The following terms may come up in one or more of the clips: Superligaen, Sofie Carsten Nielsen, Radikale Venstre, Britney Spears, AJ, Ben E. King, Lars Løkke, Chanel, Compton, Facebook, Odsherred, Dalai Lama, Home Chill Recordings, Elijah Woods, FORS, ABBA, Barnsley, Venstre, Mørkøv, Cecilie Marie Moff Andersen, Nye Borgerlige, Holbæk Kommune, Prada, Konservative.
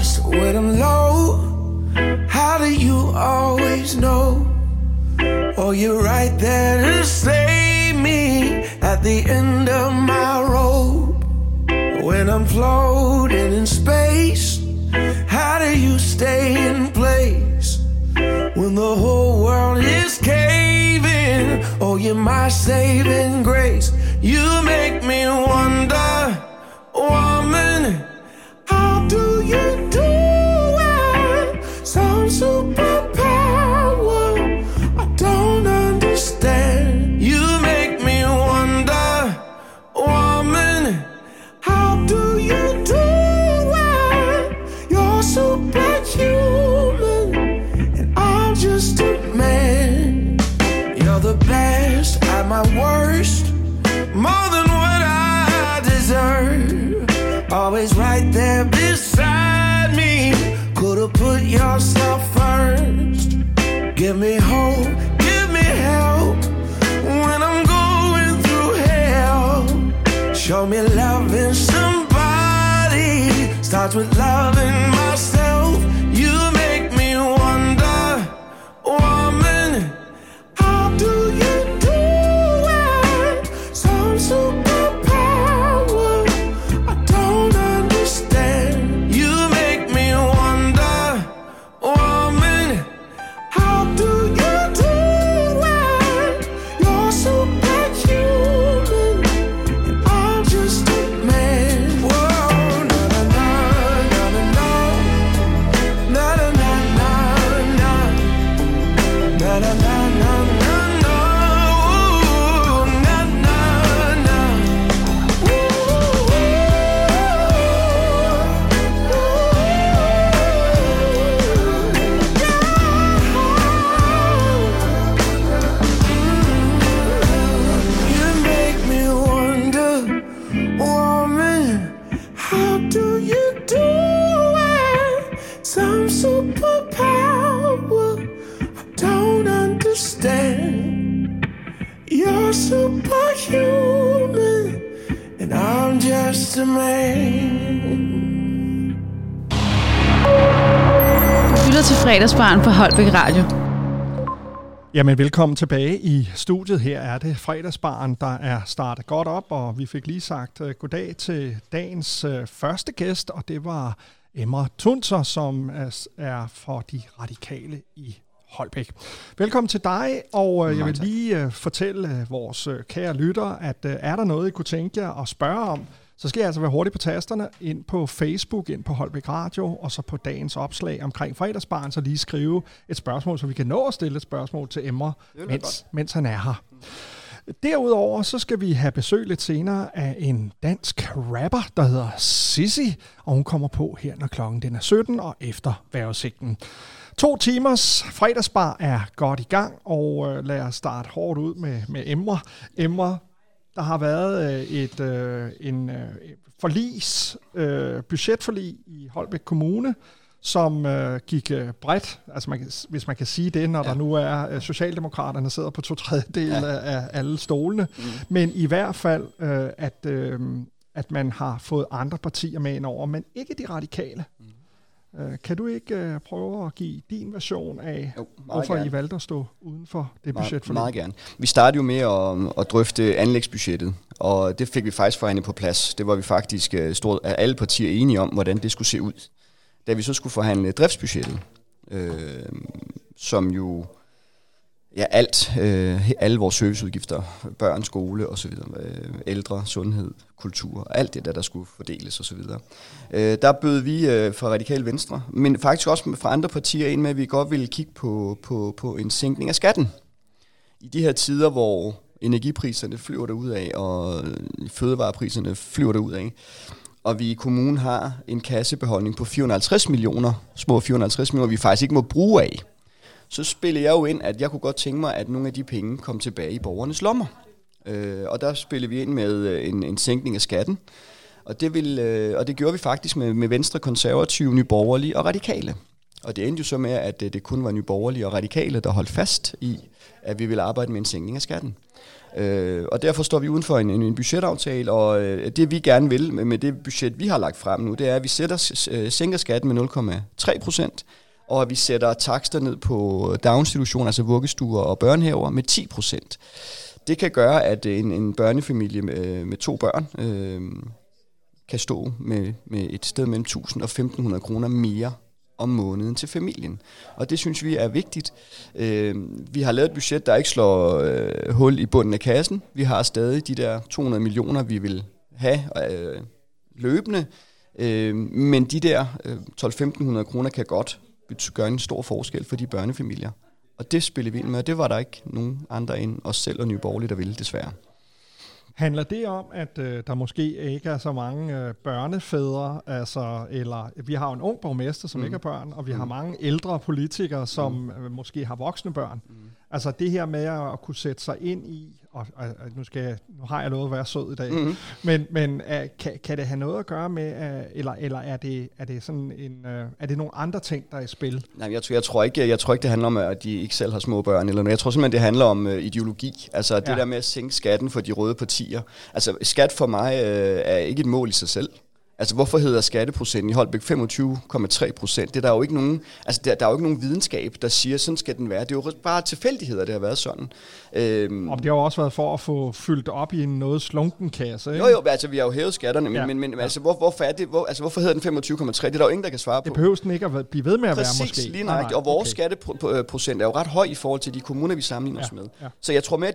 highest when I'm low. How do you always know? Oh, you're right there to save me at the end of my rope. When I'm floating in space, how do you stay in place? When the whole world is caving, oh, you're my saving grace. You make me wonder, woman, how do you do it? Some superpower I don't understand. You make me wonder, woman, how do you do it? You're superhuman and I'm just a man. You're the best at my worst, more than what I deserve. Always right there beside me. Could've put yourself first. Give me hope, give me help when I'm going through hell. Show me love in somebody. Starts with loving myself. You make me wonder, woman, how do you? Fredagsbaren på Holbæk Radio. Jamen, velkommen tilbage i studiet. Her er det fredagsbaren, der er startet godt op, og vi fik lige sagt goddag til dagens første gæst, og det var Emma Tunzer, som er for de radikale i Holbæk. Velkommen til dig, og jeg vil lige fortælle vores kære lyttere, at er der noget, I kunne tænke jer at spørge om, så skal jeg altså være hurtigt på tasterne, ind på Facebook, ind på Holbæk Radio, og så på dagens opslag omkring fredagsbaren, så lige skrive et spørgsmål, så vi kan nå at stille et spørgsmål til Emma, mens han er her. Derudover så skal vi have besøg lidt senere af en dansk rapper, der hedder Cici, og hun kommer på her, når klokken den er 17, og efter vejrudsigten. 2 timers fredagsbar er godt i gang, og lad os starte hårdt ud med Emma. Emma, der har været budgetforlig i Holbæk Kommune, som gik bredt, altså hvis man kan sige det, når der nu er Socialdemokraterne sidder på 2/3 af alle stolene, men i hvert fald, at man har fået andre partier med ind over, men ikke de radikale. Kan du ikke prøve at give din version af, hvorfor I valgte at stå uden for det budgetforlig? Meget gerne. Vi startede jo med at drøfte anlægsbudgettet, og det fik vi faktisk forhandlet på plads. Det var vi faktisk alle partier enige om, hvordan det skulle se ud. Da vi så skulle forhandle driftsbudgettet, som jo alle vores serviceudgifter, børn, skole osv., ældre, sundhed, kultur, alt det der skulle fordeles osv. Der bød vi fra Radikale Venstre, men faktisk også fra andre partier ind med, at vi godt ville kigge på en sænkning af skatten. I de her tider, hvor energipriserne flyver derudad, og fødevarepriserne flyver derudad, og vi i kommunen har en kassebeholdning på 450 millioner, små 450 millioner, vi faktisk ikke må bruge af, så spillede jeg jo ind, at jeg kunne godt tænke mig, at nogle af de penge kom tilbage i borgernes lommer. Og der spillede vi ind med en sænkning af skatten. Og det gjorde vi faktisk med Venstre, Konservative, Nye Borgerlige og Radikale. Og det endte jo så med, at det kun var Nye Borgerlige og Radikale, der holdt fast i, at vi ville arbejde med en sænkning af skatten. Og derfor står vi uden for en budgetaftale, og det vi gerne vil med det budget, vi har lagt frem nu, det er, at vi sænker skatten med 0,3%, og at vi sætter takster ned på daginstitutioner, altså vuggestuer og børnehaver, med 10%. Det kan gøre, at en børnefamilie med 2 børn kan stå med et sted mellem 1.000 og 1.500 kroner mere om måneden til familien. Og det synes vi er vigtigt. Vi har lavet et budget, der ikke slår hul i bunden af kassen. Vi har stadig de der 200 millioner, vi vil have løbende. Men de der 1.200-1.500 kroner kan godt gøre en stor forskel for de børnefamilier. Og det spiller vi ind med, og det var der ikke nogen andre end os selv og Nye Borgerlige, der ville, desværre. Handler det om, at der måske ikke er så mange børnefædre, altså, eller vi har en ung borgmester, som ikke er børn, og vi har mange ældre politikere, som måske har voksne børn. Altså det her med at kunne sætte sig ind i, og nu har jeg lovet at være sød i dag, men kan det have noget at gøre med, eller er det sådan en, er det nogle andre ting, der er i spil? Nej, jeg tror ikke det handler om, at de ikke selv har små børn eller noget. Jeg tror simpelthen, det handler om ideologi. Altså det der med at sænke skatten for de røde partier. Altså skat for mig er ikke et mål i sig selv. Altså, hvorfor hedder skatteprocenten i Holbæk 25,3%? Det er der jo ikke nogen, altså, der er jo ikke nogen videnskab, der siger, sådan skal den være. Det er jo bare tilfældigheder, det har været sådan. Og det har jo også været for at få fyldt op i en noget slunken kasse, ikke? Jo, altså, vi har jo hævet skatterne, men altså, hvorfor er det, hvorfor hedder den 25,3? Det er der jo ingen, der kan svare på. Det behøver den ikke at blive ved med at være, måske. Præcis, lige nøjagtigt. Og vores skatteprocent er jo ret høj i forhold til de kommuner, vi sammenligner os med. Ja. Så jeg tror mere,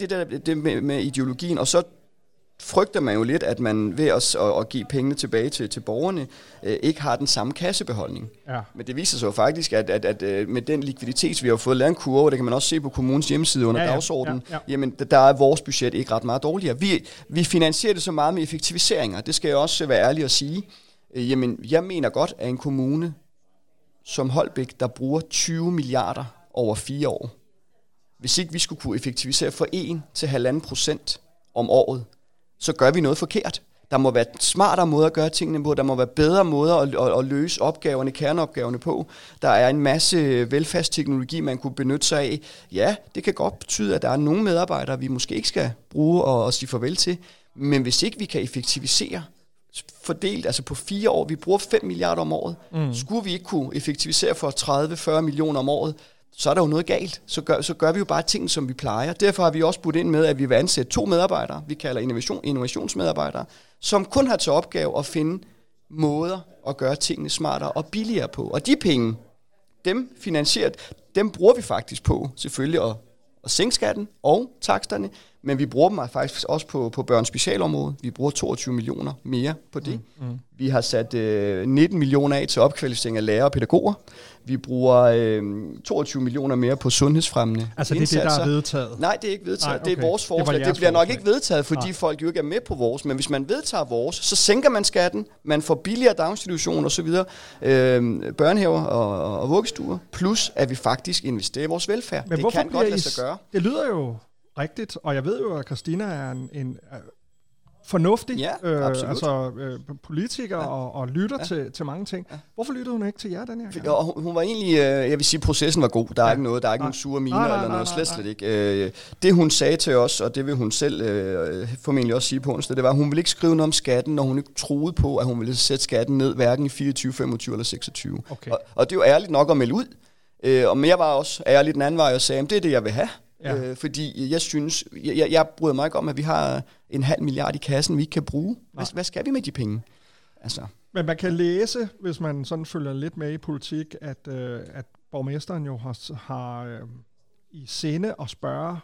det med ideologien, og så frygter man jo lidt, at man ved at give pengene tilbage til borgerne, ikke har den samme kassebeholdning. Ja. Men det viser sig jo faktisk, at med den likviditet, vi har fået, lavet en kurve, det kan man også se på kommunens hjemmeside under dagsordenen, jamen der er vores budget ikke ret meget dårligere. Vi finansierer det så meget med effektiviseringer, det skal jeg også være ærlig at sige. Jamen, jeg mener godt, at en kommune som Holbæk, der bruger 20 milliarder over 4 år, hvis ikke vi skulle kunne effektivisere for 1-1,5% om året, så gør vi noget forkert. Der må være smartere måder at gøre tingene på, der må være bedre måder at løse opgaverne, kerneopgaverne på. Der er en masse velfærdsteknologi, man kunne benytte sig af. Ja, det kan godt betyde, at der er nogle medarbejdere, vi måske ikke skal bruge og sige farvel til, men hvis ikke vi kan effektivisere fordelt, altså på 4 år, vi bruger 5 milliarder om året, skulle vi ikke kunne effektivisere for 30-40 millioner om året, så er der jo noget galt. Så gør vi jo bare ting, som vi plejer. Derfor har vi også budt ind med, at vi vil ansætte 2 medarbejdere, vi kalder innovationsmedarbejdere, som kun har til opgave at finde måder at gøre tingene smartere og billigere på. Og de penge, dem finansieret, dem bruger vi faktisk på selvfølgelig at sænke skatten og taksterne, men vi bruger dem faktisk også på børns specialområde. Vi bruger 22 millioner mere på det. Vi har sat 19 millioner af til opkvalificering af lærere og pædagoger. Vi bruger 22 millioner mere på sundhedsfremmende indsatser. Det er det, der er vedtaget? Nej, det er ikke vedtaget. Ej, okay. Det er vores forslag. Det bliver nok ikke vedtaget, fordi folk jo ikke er med på vores. Men hvis man vedtager vores, så sænker man skatten. Man får billigere daginstitutioner osv. Børnehaver og vuggestuer. Plus, at vi faktisk investerer i vores velfærd. Men det kan godt lade sig gøre. Det lyder jo rigtigt, og jeg ved jo, at Christina er en fornuftig politiker og lytter til mange ting. Ja. Hvorfor lyttede hun ikke til jer den her gang? Og hun var egentlig, jeg vil sige, processen var god. Der er ikke noget, der er ikke nogen sure miner eller noget, slet ikke. Det hun sagde til os, og det vil hun selv formentlig også sige på onsdag, det var, at hun ville ikke skrive noget om skatten, når hun ikke troede på, at hun ville sætte skatten ned, hverken i 24, 25 eller 26. Okay. Og det er jo ærligt nok at melde ud. Men jeg var også ærlig den anden vej og sagde, at det er det, jeg vil have. Ja. Fordi jeg synes, jeg bryder mig ikke om, at vi har 0,5 milliard i kassen, vi ikke kan bruge. Hvad skal vi med de penge? Altså. Men man kan læse, hvis man sådan følger lidt med i politik, at borgmesteren jo har i sinde at spørge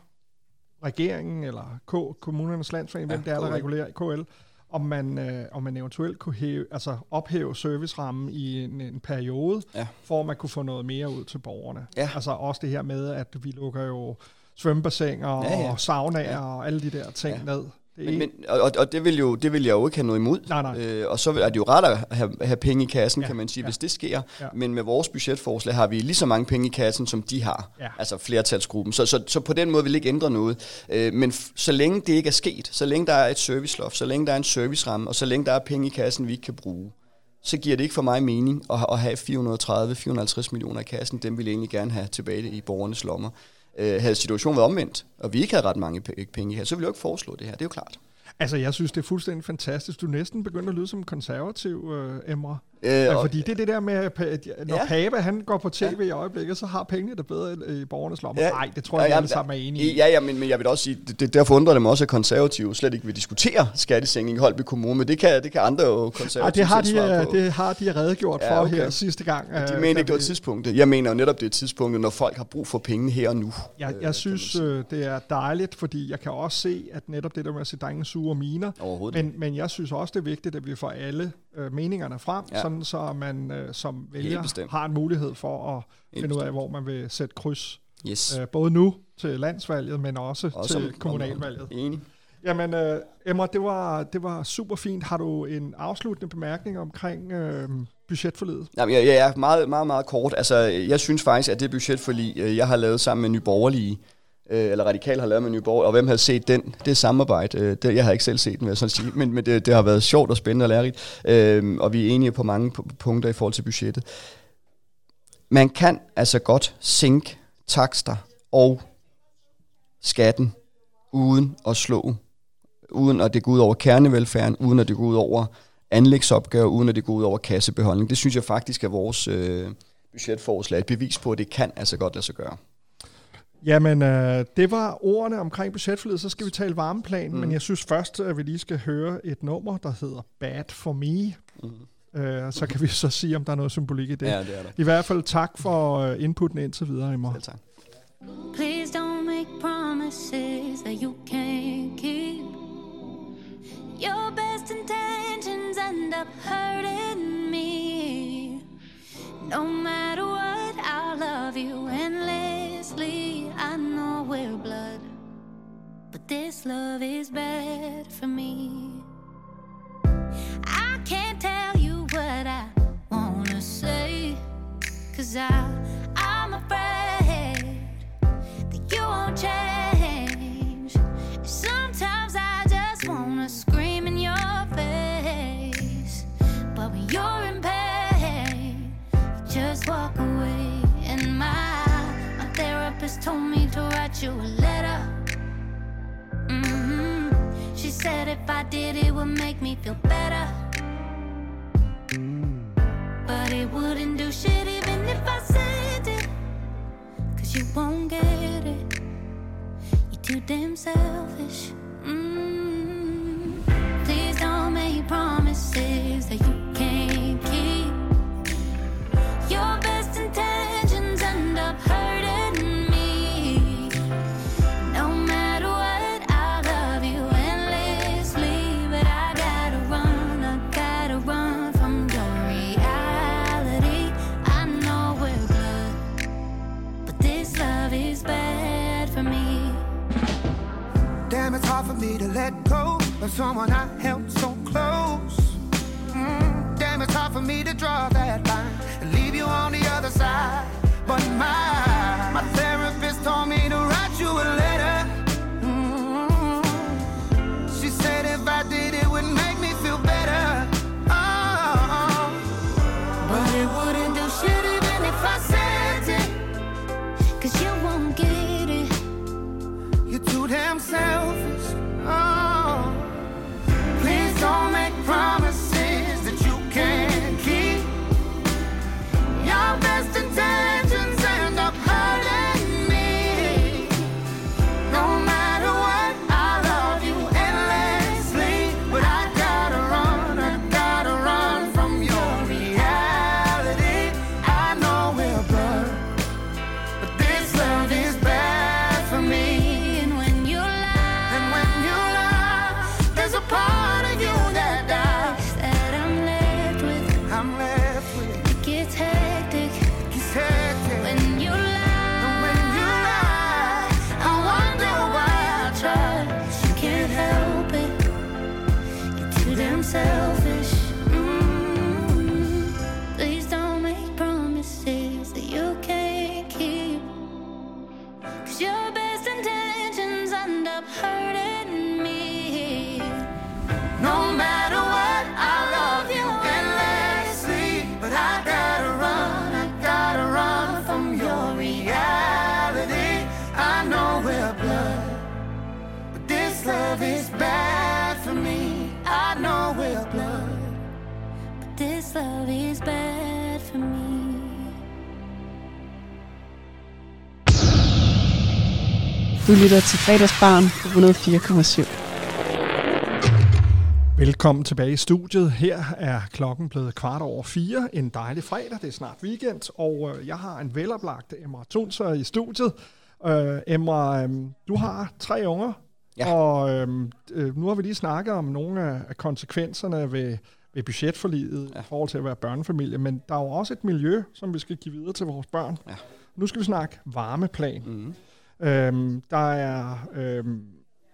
regeringen eller kommunernes landsforening, hvem det er, der regulerer KL, om man eventuelt kunne ophæve servicerammen i en periode, for at man kunne få noget mere ud til borgerne. Ja. Altså også det her med, at vi lukker jo svømmebassiner og saunaer og alle de der ting ned. Det men det vil jeg jo ikke have noget imod. Nej. Og så er det jo ret at have penge i kassen, kan man sige, hvis det sker. Ja. Men med vores budgetforslag har vi lige så mange penge i kassen, som de har. Ja. Altså flertalsgruppen. Så på den måde vil det ikke ændre noget. Men så længe det ikke er sket, så længe der er et serviceloft, så længe der er en serviceramme, og så længe der er penge i kassen, vi ikke kan bruge, så giver det ikke for mig mening at have 430-450 millioner i kassen. Dem ville jeg egentlig gerne have tilbage i borgernes lommer. Havde situationen været omvendt, og vi ikke havde ret mange penge her, så ville jeg jo ikke foreslå det her. Det er jo klart. Altså, jeg synes, det er fuldstændig fantastisk. Du næsten begynder at lyde som konservativ, Emre. Fordi det er det der med, at når Pape han går på tv i øjeblikket, så har pengene der bedre i borgernes lommer. Nej, det tror jeg alle sammen er enige i. Ja, men jeg vil også sige, det, derfor undrer det mig også, at konservative slet ikke vil diskutere skattesænkning i Holbæk Kommune, men det kan andre jo konservative svare på. Det har de redegjort for her sidste gang. De mener ikke, det var tidspunktet. Jeg mener jo netop, det er tidspunktet, når folk har brug for pengene her og nu. Jeg synes, det er dejligt, fordi jeg kan også se, at netop det der med at se drenge sure miner, men jeg synes også, det er vigtigt, at vi får alle meningerne frem, sådan så man som vælger har en mulighed for at finde ud af, hvor man vil sætte kryds. Yes. Både nu til landsvalget, men også til kommunalvalget. Enig. Jamen, Emre, det var super fint. Har du en afsluttende bemærkning omkring budgetforliget? Jamen, ja, meget, meget, meget kort. Altså, jeg synes faktisk, at det budgetforlig, jeg har lavet sammen med Nye Borgerlige, eller Radikale har lavet med Nye Borgerlige, og hvem havde set det samarbejde? Det, jeg har ikke selv set den, vil jeg sådan sige, men det har været sjovt og spændende og lærerigt, og vi er enige på mange punkter i forhold til budgettet. Man kan altså godt sænke takster og skatten, uden at det går ud over kernevelfærden, uden at det går ud over anlægsopgaver, uden at det går ud over kassebeholdning. Det synes jeg faktisk er vores budgetforslag et bevis på, at det kan altså godt lade sig gøre. Jamen, det var ordene omkring budgetforliget, så skal vi tale varmeplanen, men jeg synes først, at vi lige skal høre et nummer, der hedder Bad For Me. Så kan vi så sige, om der er noget symbolik i det. Ja, det er der. I hvert fald tak for inputen indtil videre, Emre. Selv tak. Please don't make promises that you can't keep. Your best intentions end up hurting me. No matter what, I'll love you endlessly. I know we're blood, but this love is bad for me. I can't tell you what I wanna say, 'cause I'm afraid that you won't change. Sometimes I just wanna scream in your face, but when you're in pain, you just walk away. And my therapist told me to write you a letter. She said if I did, it would make me feel better. But it wouldn't do shit even if I sent it, 'cause you won't get it. You're too damn selfish. Please don't make promises that you can't keep. Your best intentions end up hurting. It's hard for me to let go of someone I held so close. Damn, it's hard for me to draw that line and leave you on the other side. But my therapist told me to write you a letter. She said if I did, it would make me feel better. Oh. But it wouldn't do shit even if I sent it, 'cause you won't get it. You're too damn selfish. Don't make promises that you can't keep. Your best intentions end up love is bad for me. Du lytter til Fredagsbaren på 104,7. Velkommen tilbage i studiet. Her er klokken blevet 4:15. En dejlig fredag, det er snart weekend, og jeg har en veloplagt Emma Tunzer i studiet. Emma, du har 3 unger, ja. Og nu har vi lige snakket om nogle af konsekvenserne ved budgetforliget, ja, i forhold til at være børnefamilie, men der er jo også et miljø, som vi skal give videre til vores børn. Ja. Nu skal vi snakke varmeplan. Mm. Der er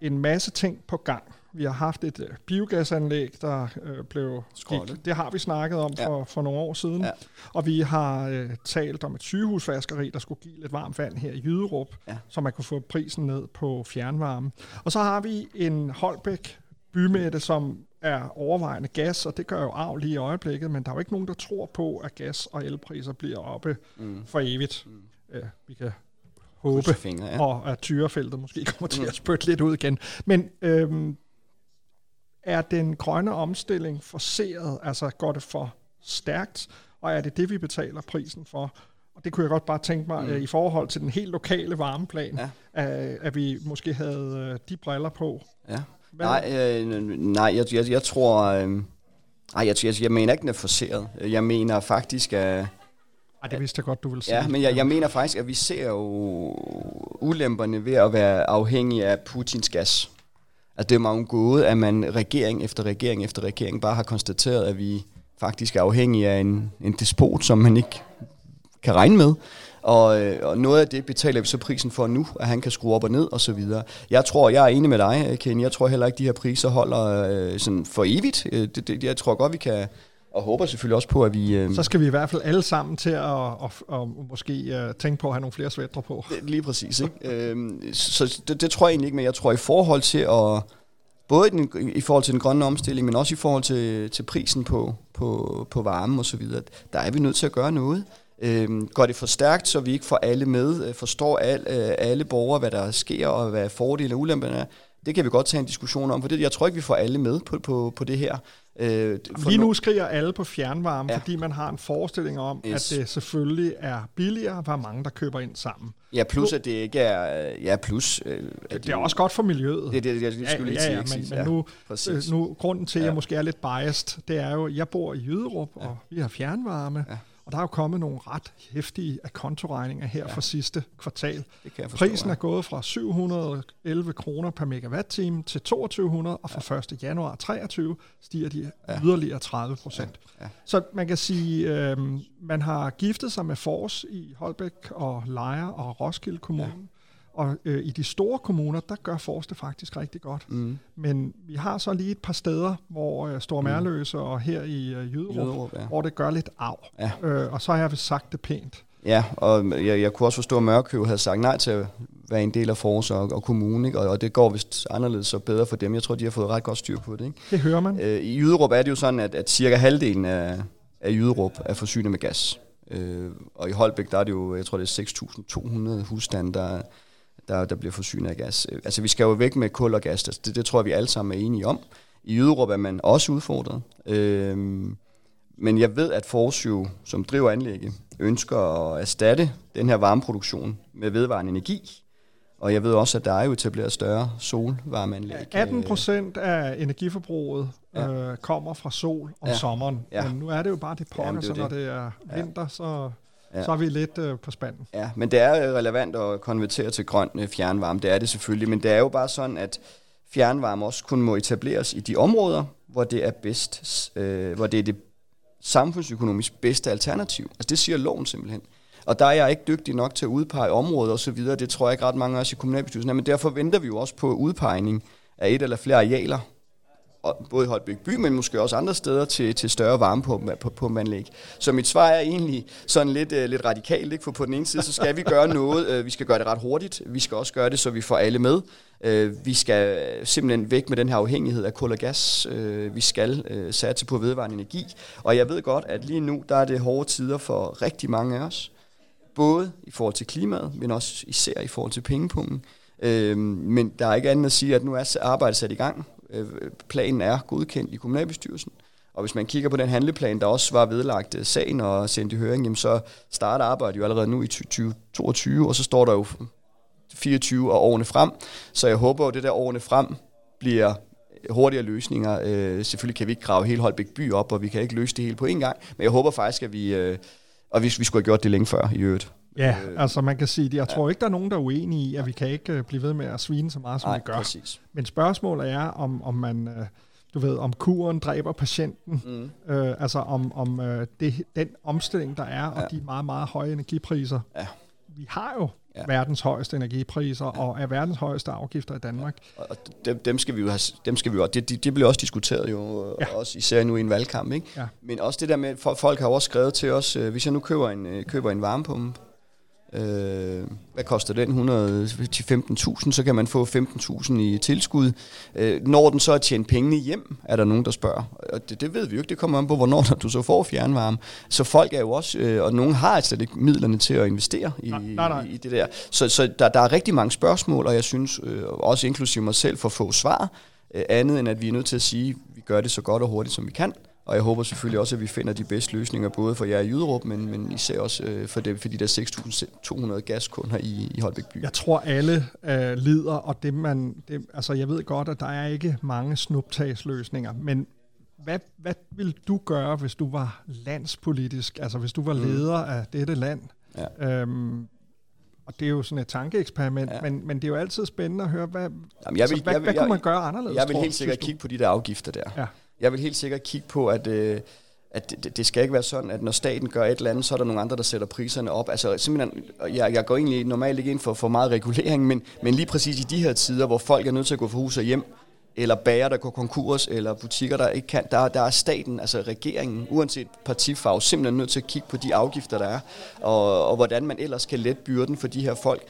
en masse ting på gang. Vi har haft et biogasanlæg, der blev skrottet. Det har vi snakket om, ja, for nogle år siden. Ja. Og vi har talt om et sygehusvaskeri, der skulle give lidt varmt vand her i Jyderup, ja, så man kunne få prisen ned på fjernvarme. Og så har vi en Holbæk bymætte, som er overvejende gas, og det gør jo arv lige i øjeblikket, men der er jo ikke nogen, der tror på, at gas- og elpriser bliver oppe for evigt. Mm. Vi kan håbe, fingre, ja, og at tyrefeltet måske kommer til at spytte lidt ud igen. Men er den grønne omstilling forceret? Altså går det for stærkt? Og er det det, vi betaler prisen for? Og det kunne jeg godt bare tænke mig, i forhold til den helt lokale varmeplan, ja, at vi måske havde de briller på. Ja. Nej, jeg tror... jeg mener ikke, den er forceret. Jeg mener faktisk, at... Ej, det vidste jeg godt, du ville sige. Ja, men jeg mener faktisk, at vi ser jo ulemperne ved at være afhængige af Putins gas. Altså, det er meget gået, at man regering efter regering efter regering bare har konstateret, at vi faktisk er afhængige af en despot, som man ikke kan regne med. Og noget af det betaler vi så prisen for nu, at han kan skrue op og ned og så videre. Jeg tror, jeg er enig med dig, Ken. Jeg tror heller ikke, de her priser holder sådan for evigt. Jeg tror godt, vi kan... Og håber selvfølgelig også på, at vi... Så skal vi i hvert fald alle sammen til at måske tænke på at have nogle flere svætter på. Lige præcis, ikke? Så det tror jeg egentlig ikke, men jeg tror i forhold til at... Både i forhold til den grønne omstilling, men også i forhold til prisen på varme og så videre. Der er vi nødt til at gøre noget. Går det for stærkt, så vi ikke får alle med, forstår alle borgere, hvad der sker og hvad fordele og ulemperne er? Det kan vi godt tage en diskussion om, for jeg tror ikke, vi får alle med på det her. Lige nu skriger alle på fjernvarme, ja, fordi man har en forestilling om, yes, at det selvfølgelig er billigere, hvor mange der køber ind sammen. Ja, plus at det ikke er... Ja, plus... det er også godt for miljøet. Men nu, grunden til, at jeg måske er lidt biased, det er jo, at jeg bor i Jyderup, ja, og vi har fjernvarme, ja, og der er jo kommet nogle ret heftige akontoregninger her, ja, for sidste kvartal. Prisen er gået fra 711 kroner per megawatt-time til 2200, og fra 1. januar 23 stiger de, ja, yderligere 30%. Ja. Ja. Så man kan sige, man har giftet sig med FORS i Holbæk og Lejre og Roskilde Kommune. Ja. Og i de store kommuner, der gør FORS det faktisk rigtig godt. Mm. Men vi har så lige et par steder, hvor Store Merløse og her i Jyderup, ja, hvor det gør lidt arv. Ja. Og så har jeg sagt det pænt. Ja, og jeg kunne også forstå, at Mørkøv havde sagt nej til at være en del af FORS og kommune, ikke? Og det går vist anderledes og bedre for dem. Jeg tror, de har fået ret godt styr på det. Ikke? Det hører man. I Jyderup er det jo sådan, at cirka halvdelen af Jyderup er forsynet med gas. Og i Holbæk, der er det jo, jeg tror, det er 6.200 husstande, der bliver forsynet af gas. Altså, vi skal jo væk med kul og gas. Det tror jeg, vi alle sammen er enige om. I Jyderup er man også udfordret. Men jeg ved, at FORS, som driver anlægget, ønsker at erstatte den her varmeproduktion med vedvarende energi. Og jeg ved også, at der er jo etableret større solvarmeanlæg. 18% af energiforbruget, ja, kommer fra sol om, ja, sommeren. Ja. Men nu er det jo bare det pokker, så når det er vinter, ja, så... Ja. Så er vi lidt på spanden. Ja, men det er relevant at konvertere til grøn fjernvarme, det er det selvfølgelig, men det er jo bare sådan, at fjernvarme også kun må etableres i de områder, hvor det er bedst, hvor det er det samfundsøkonomisk bedste alternativ. Altså det siger loven simpelthen. Og der er jeg ikke dygtig nok til at udpege områder og så videre, det tror jeg ikke ret mange af os i kommunalbestyrelsen er, men derfor venter vi jo også på udpegning af et eller flere arealer, både i Holbæk by, men måske også andre steder til større varme på mandlæg. Så mit svar er egentlig sådan lidt radikalt, ikke? For på den ene side, så skal vi gøre noget, vi skal gøre det ret hurtigt, vi skal også gøre det, så vi får alle med. Vi skal simpelthen væk med den her afhængighed af kul og gas, vi skal satse på vedvarende energi, og jeg ved godt, at lige nu, der er det hårde tider for rigtig mange af os, både i forhold til klimaet, men også især i forhold til pengepungen. Men der er ikke andet at sige, at nu er arbejdet sat i gang. Planen er godkendt i kommunalbestyrelsen, Og hvis man kigger på den handleplan, der også var vedlagt sagen og sendt i høring, jamen så starter arbejdet jo allerede nu i 2022, og så står der jo 24 og årene frem. Så jeg håber jo, at det der årene frem bliver hurtigere løsninger. Selvfølgelig kan vi ikke grave hele Holbæk by op, og vi kan ikke løse det hele på én gang, men jeg håber faktisk, at vi skulle have gjort det længe før i øvrigt. Ja, altså man kan sige, jeg tror ikke, der er nogen, der er uenige i, at vi kan ikke blive ved med at svine så meget, som vi gør. Præcis. Men spørgsmålet er, om man... om kuren dræber patienten, altså om den omstilling, der er, og de meget, meget høje energipriser. Ja. Vi har jo verdens højeste energipriser, og er verdens højeste afgifter i Danmark. Og dem skal vi jo have, det bliver også diskuteret jo, også især nu i en valgkamp, ikke? Ja. Men også det der med, at folk har også skrevet til os, hvis jeg nu køber en varmepumpe, hvad koster den? 115.000, så kan man få 15.000 i tilskud. Når den så er tjent penge hjem, er der nogen, der spørger. Og det ved vi jo ikke, det kommer an på, hvornår du så får fjernvarme. Så folk er jo også, og nogen har slet ikke midlerne til at investere i det der. Så der er rigtig mange spørgsmål, og jeg synes også inklusive mig selv for få svar, andet end at vi er nødt til at sige, at vi gør det så godt og hurtigt, som vi kan. Og jeg håber selvfølgelig også, at vi finder de bedste løsninger, både for jer i Jyderup, men især også for de der 6.200 gaskunder i Holbæk by. Jeg tror, alle lider, og jeg ved godt, at der er ikke mange snuptagsløsninger, men hvad ville du gøre, hvis du var landspolitisk, altså hvis du var leder af dette land? Ja. Og det er jo sådan et tankeeksperiment, men det er jo altid spændende at høre, hvad kunne man gøre anderledes? Jeg vil helt sikkert kigge på de der afgifter der. Ja. Jeg vil helt sikkert kigge på, at det skal ikke være sådan, at når staten gør et eller andet, så er der nogle andre, der sætter priserne op. Altså simpelthen, jeg går egentlig normalt ikke ind for meget regulering, men lige præcis i de her tider, hvor folk er nødt til at gå fra hus og hjem, eller bager, der går konkurs, eller butikker, der ikke kan, der er staten, altså regeringen, uanset partifarve, simpelthen nødt til at kigge på de afgifter, der er, og hvordan man ellers kan lette byrden for de her folk.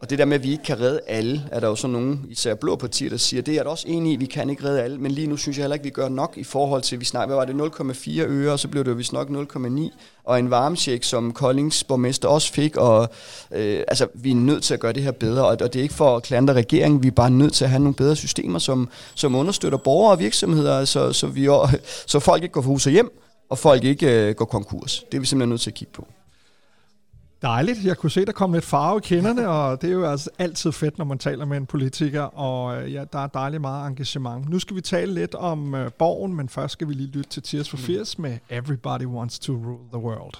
Og det der med, at vi ikke kan redde alle, er der jo så nogen, især blå partier, der siger, det er jeg da også enig i, vi kan ikke redde alle, men lige nu synes jeg heller ikke, vi gør nok i forhold til, vi snakker, hvad var det, 0,4 øre, og så blev det jo vist nok 0,9, og en varmecheck, som Koldings borgmester også fik, og vi er nødt til at gøre det her bedre, og det er ikke for at klandre regeringen, vi er bare nødt til at have nogle bedre systemer, som understøtter borgere og virksomheder, så folk ikke går fra hus og hjem, og folk ikke går konkurs. Det er vi simpelthen nødt til at kigge på. Dejligt. Jeg kunne se, der kom lidt farve i kinderne, og det er jo altså altid fedt, når man taler med en politiker, og der er dejligt meget engagement. Nu skal vi tale lidt om borgen, men først skal vi lige lytte til Tears for Fears med Everybody Wants to Rule the World.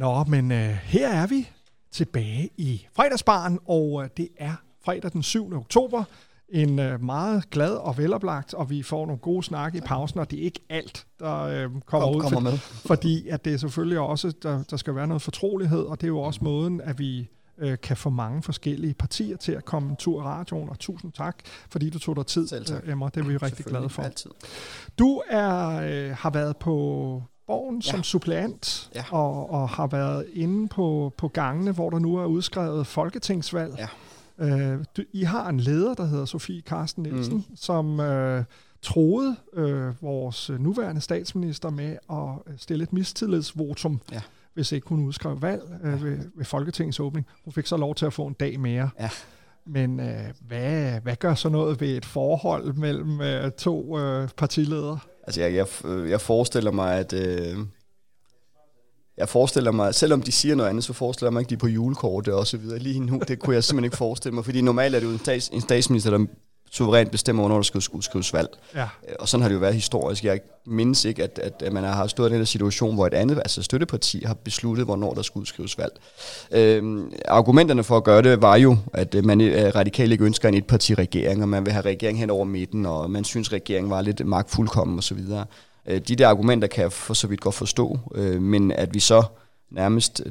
Nå, men her er vi tilbage i fredagsbaren, og det er fredag den 7. oktober. En meget glad og veloplagt, og vi får nogle gode snakke i pausen, og det er ikke alt, der kommer ud. Fordi at det er selvfølgelig også, der skal være noget fortrolighed, og det er jo også måden, at vi kan få mange forskellige partier til at komme en tur i radioen, og tusind tak, fordi du tog dig tid, Emma. Det er vi rigtig glade for. Altid. Du har været på Borgen som suppleant, og har været inde på gangene, hvor der nu er udskrevet folketingsvalg. Ja. I har en leder, der hedder Sofie Carsten Nielsen, som troede vores nuværende statsminister med at stille et mistillidsvotum, hvis ikke hun udskrev valg ved Folketingets åbning. Hun fik så lov til at få en dag mere. Ja. Men hvad gør så noget ved et forhold mellem to partiledere? Altså jeg forestiller mig, at... Jeg forestiller mig, selvom de siger noget andet, så forestiller jeg mig ikke, de er på julekortet og så videre. Lige nu, det kunne jeg simpelthen ikke forestille mig, fordi normalt er det jo en statsminister, der suverænt bestemmer, hvornår der skal udskrives valg. Ja. Og sådan har det jo været historisk. Jeg mindes ikke, at man har stået i den situation, hvor et andet, altså støtteparti, har besluttet, hvornår der skal udskrives valg. Argumenterne for at gøre det var jo, at man radikalt ikke ønsker en etpartiregering, og man vil have regering hen over midten, og man synes, regeringen var lidt magtfuldkommen og så videre. De der argumenter kan jeg for så vidt godt forstå, men at vi så nærmest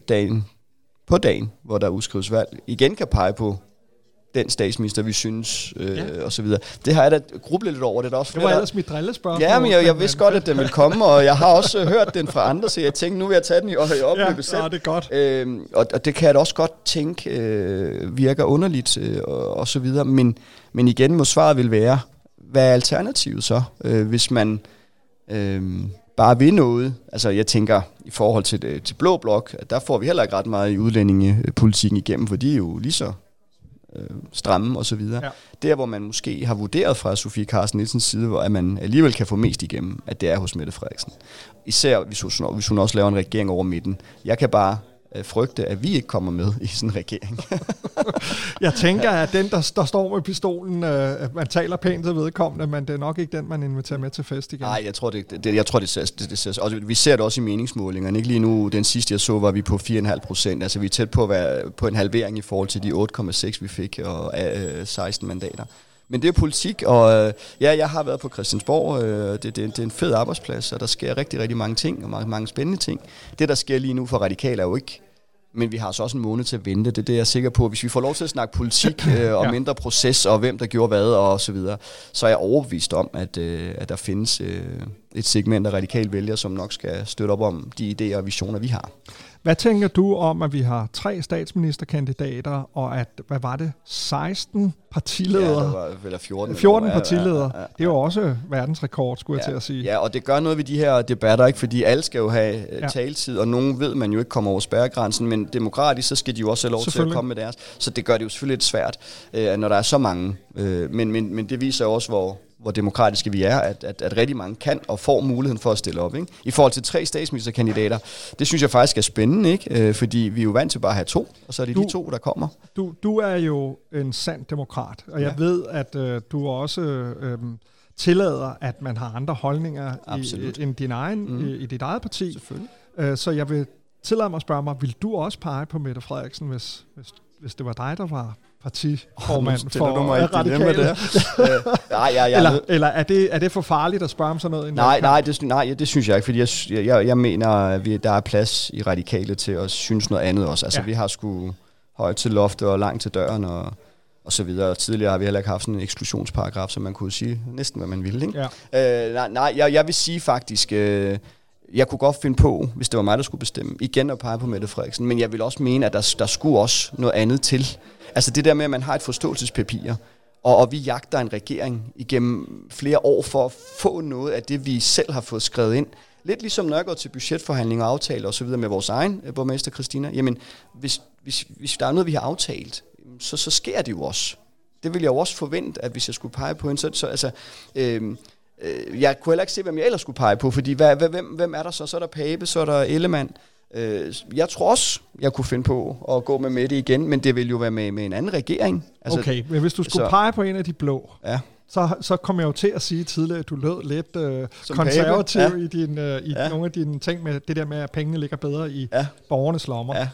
på dagen, hvor der udskrives valg, igen kan pege på den statsminister, vi synes, og så videre. Det har jeg da grublet lidt over. Det er også flere, det var ellers mit drillespørgsmål. Ja, men jeg vidste godt, at den ville komme, og jeg har også hørt den fra andre, så jeg tænkte, nu vil jeg tage den i opløbet selv. Ja, det er godt. Og det kan jeg da også godt tænke virker underligt, og så videre, men igen må svaret vil være, hvad er alternativet så, hvis man... bare ved noget. Altså jeg tænker i forhold til Blå Blok, at der får vi heller ikke ret meget i udlændingepolitikken igennem, for de er jo lige så stramme og så videre. Ja. Der hvor man måske har vurderet fra Sofie Carsten Nielsens side, hvor at man alligevel kan få mest igennem, at det er hos Mette Frederiksen. Især hvis hun også laver en regering over midten. Jeg kan bare frygte, at vi ikke kommer med i sådan en regering. Jeg tænker, at den, der står med pistolen, at man taler pænt til vedkommende, men det er nok ikke den, man inviterer med til fest igen. Nej, jeg tror, det ser, vi ser det også i meningsmålingerne. Ikke lige nu, den sidste jeg så, var vi på 4,5%. Altså, vi er tæt på at være på en halvering i forhold til de 8,6, vi fik, og 16 mandater. Men det er politik, og ja, jeg har været på Christiansborg. Det er en fed arbejdsplads, og der sker rigtig, rigtig mange ting, og mange spændende ting. Det, der sker lige nu for Radikale, er jo ikke... Men vi har så også en måned til at vente. Det er jeg sikker på. Hvis vi får lov til at snakke politik og mindre proces, og hvem der gjorde hvad, og så videre, så er jeg overbevist om, at der findes et segment af radikale vælgere, som nok skal støtte op om de idéer og visioner, vi har. Hvad tænker du om, at vi har 3 statsministerkandidater, og at, hvad var det, 16 partiledere? Ja, der var, eller 14 partiledere. Ja. Det er jo også verdensrekord, skulle jeg til at sige. Ja, og det gør noget ved de her debatter, ikke? Fordi alle skal jo have taletid, og nogen ved man jo ikke kommer over spærregrænsen, men demokratisk, så skal de jo også have lov til at komme med deres. Så det gør det jo selvfølgelig lidt svært, når der er så mange. Men det viser jo også, hvor demokratiske vi er, at rigtig mange kan og får muligheden for at stille op. Ikke? I forhold til 3 statsministerkandidater, det synes jeg faktisk er spændende, ikke? Fordi vi er jo vant til bare at have 2, og så er det de 2, der kommer. Du er jo en sand demokrat, og jeg ved, at du også tillader, at man har andre holdninger end din egen, i dit eget parti. Selvfølgelig. Så jeg vil tillade mig at spørge mig, vil du også pege på Mette Frederiksen, hvis det var dig, der var partiformand for Radikale? Eller er det for farligt at spørge om sådan noget? Nej, det synes jeg ikke, fordi jeg mener, at der er plads i Radikale til at synes noget andet også. Altså vi har sgu højt til loftet og langt til døren og så videre. Tidligere har vi heller ikke haft sådan en eksklusionsparagraf, så man kunne sige næsten, hvad man ville. Ikke? Ja. Jeg vil sige faktisk... jeg kunne godt finde på, hvis det var mig, der skulle bestemme, igen at pege på Mette Frederiksen, men jeg vil også mene, at der skulle også noget andet til. Altså det der med, at man har et forståelsespapir, og vi jagter en regering igennem flere år for at få noget af det, vi selv har fået skrevet ind. Lidt ligesom når jeg går til budgetforhandlinger og aftaler osv. med vores egen borgmester Christina, jamen hvis der er noget, vi har aftalt, så sker det jo også. Det ville jeg jo også forvente, at hvis jeg skulle pege på en sådan, så altså... jeg kunne heller ikke se, hvem jeg ellers skulle pege på, fordi hvem er der så? Så er der Pape, så er der Ellemann. Jeg tror også, jeg kunne finde på at gå med Mette igen, men det ville jo være med en anden regering. Altså, okay, men hvis du skulle pege på en af de blå, så kom jeg jo til at sige tidligere, at du lød lidt konservativ i, i nogle af dine ting med det der med, at pengene ligger bedre i borgernes lommer. Ja.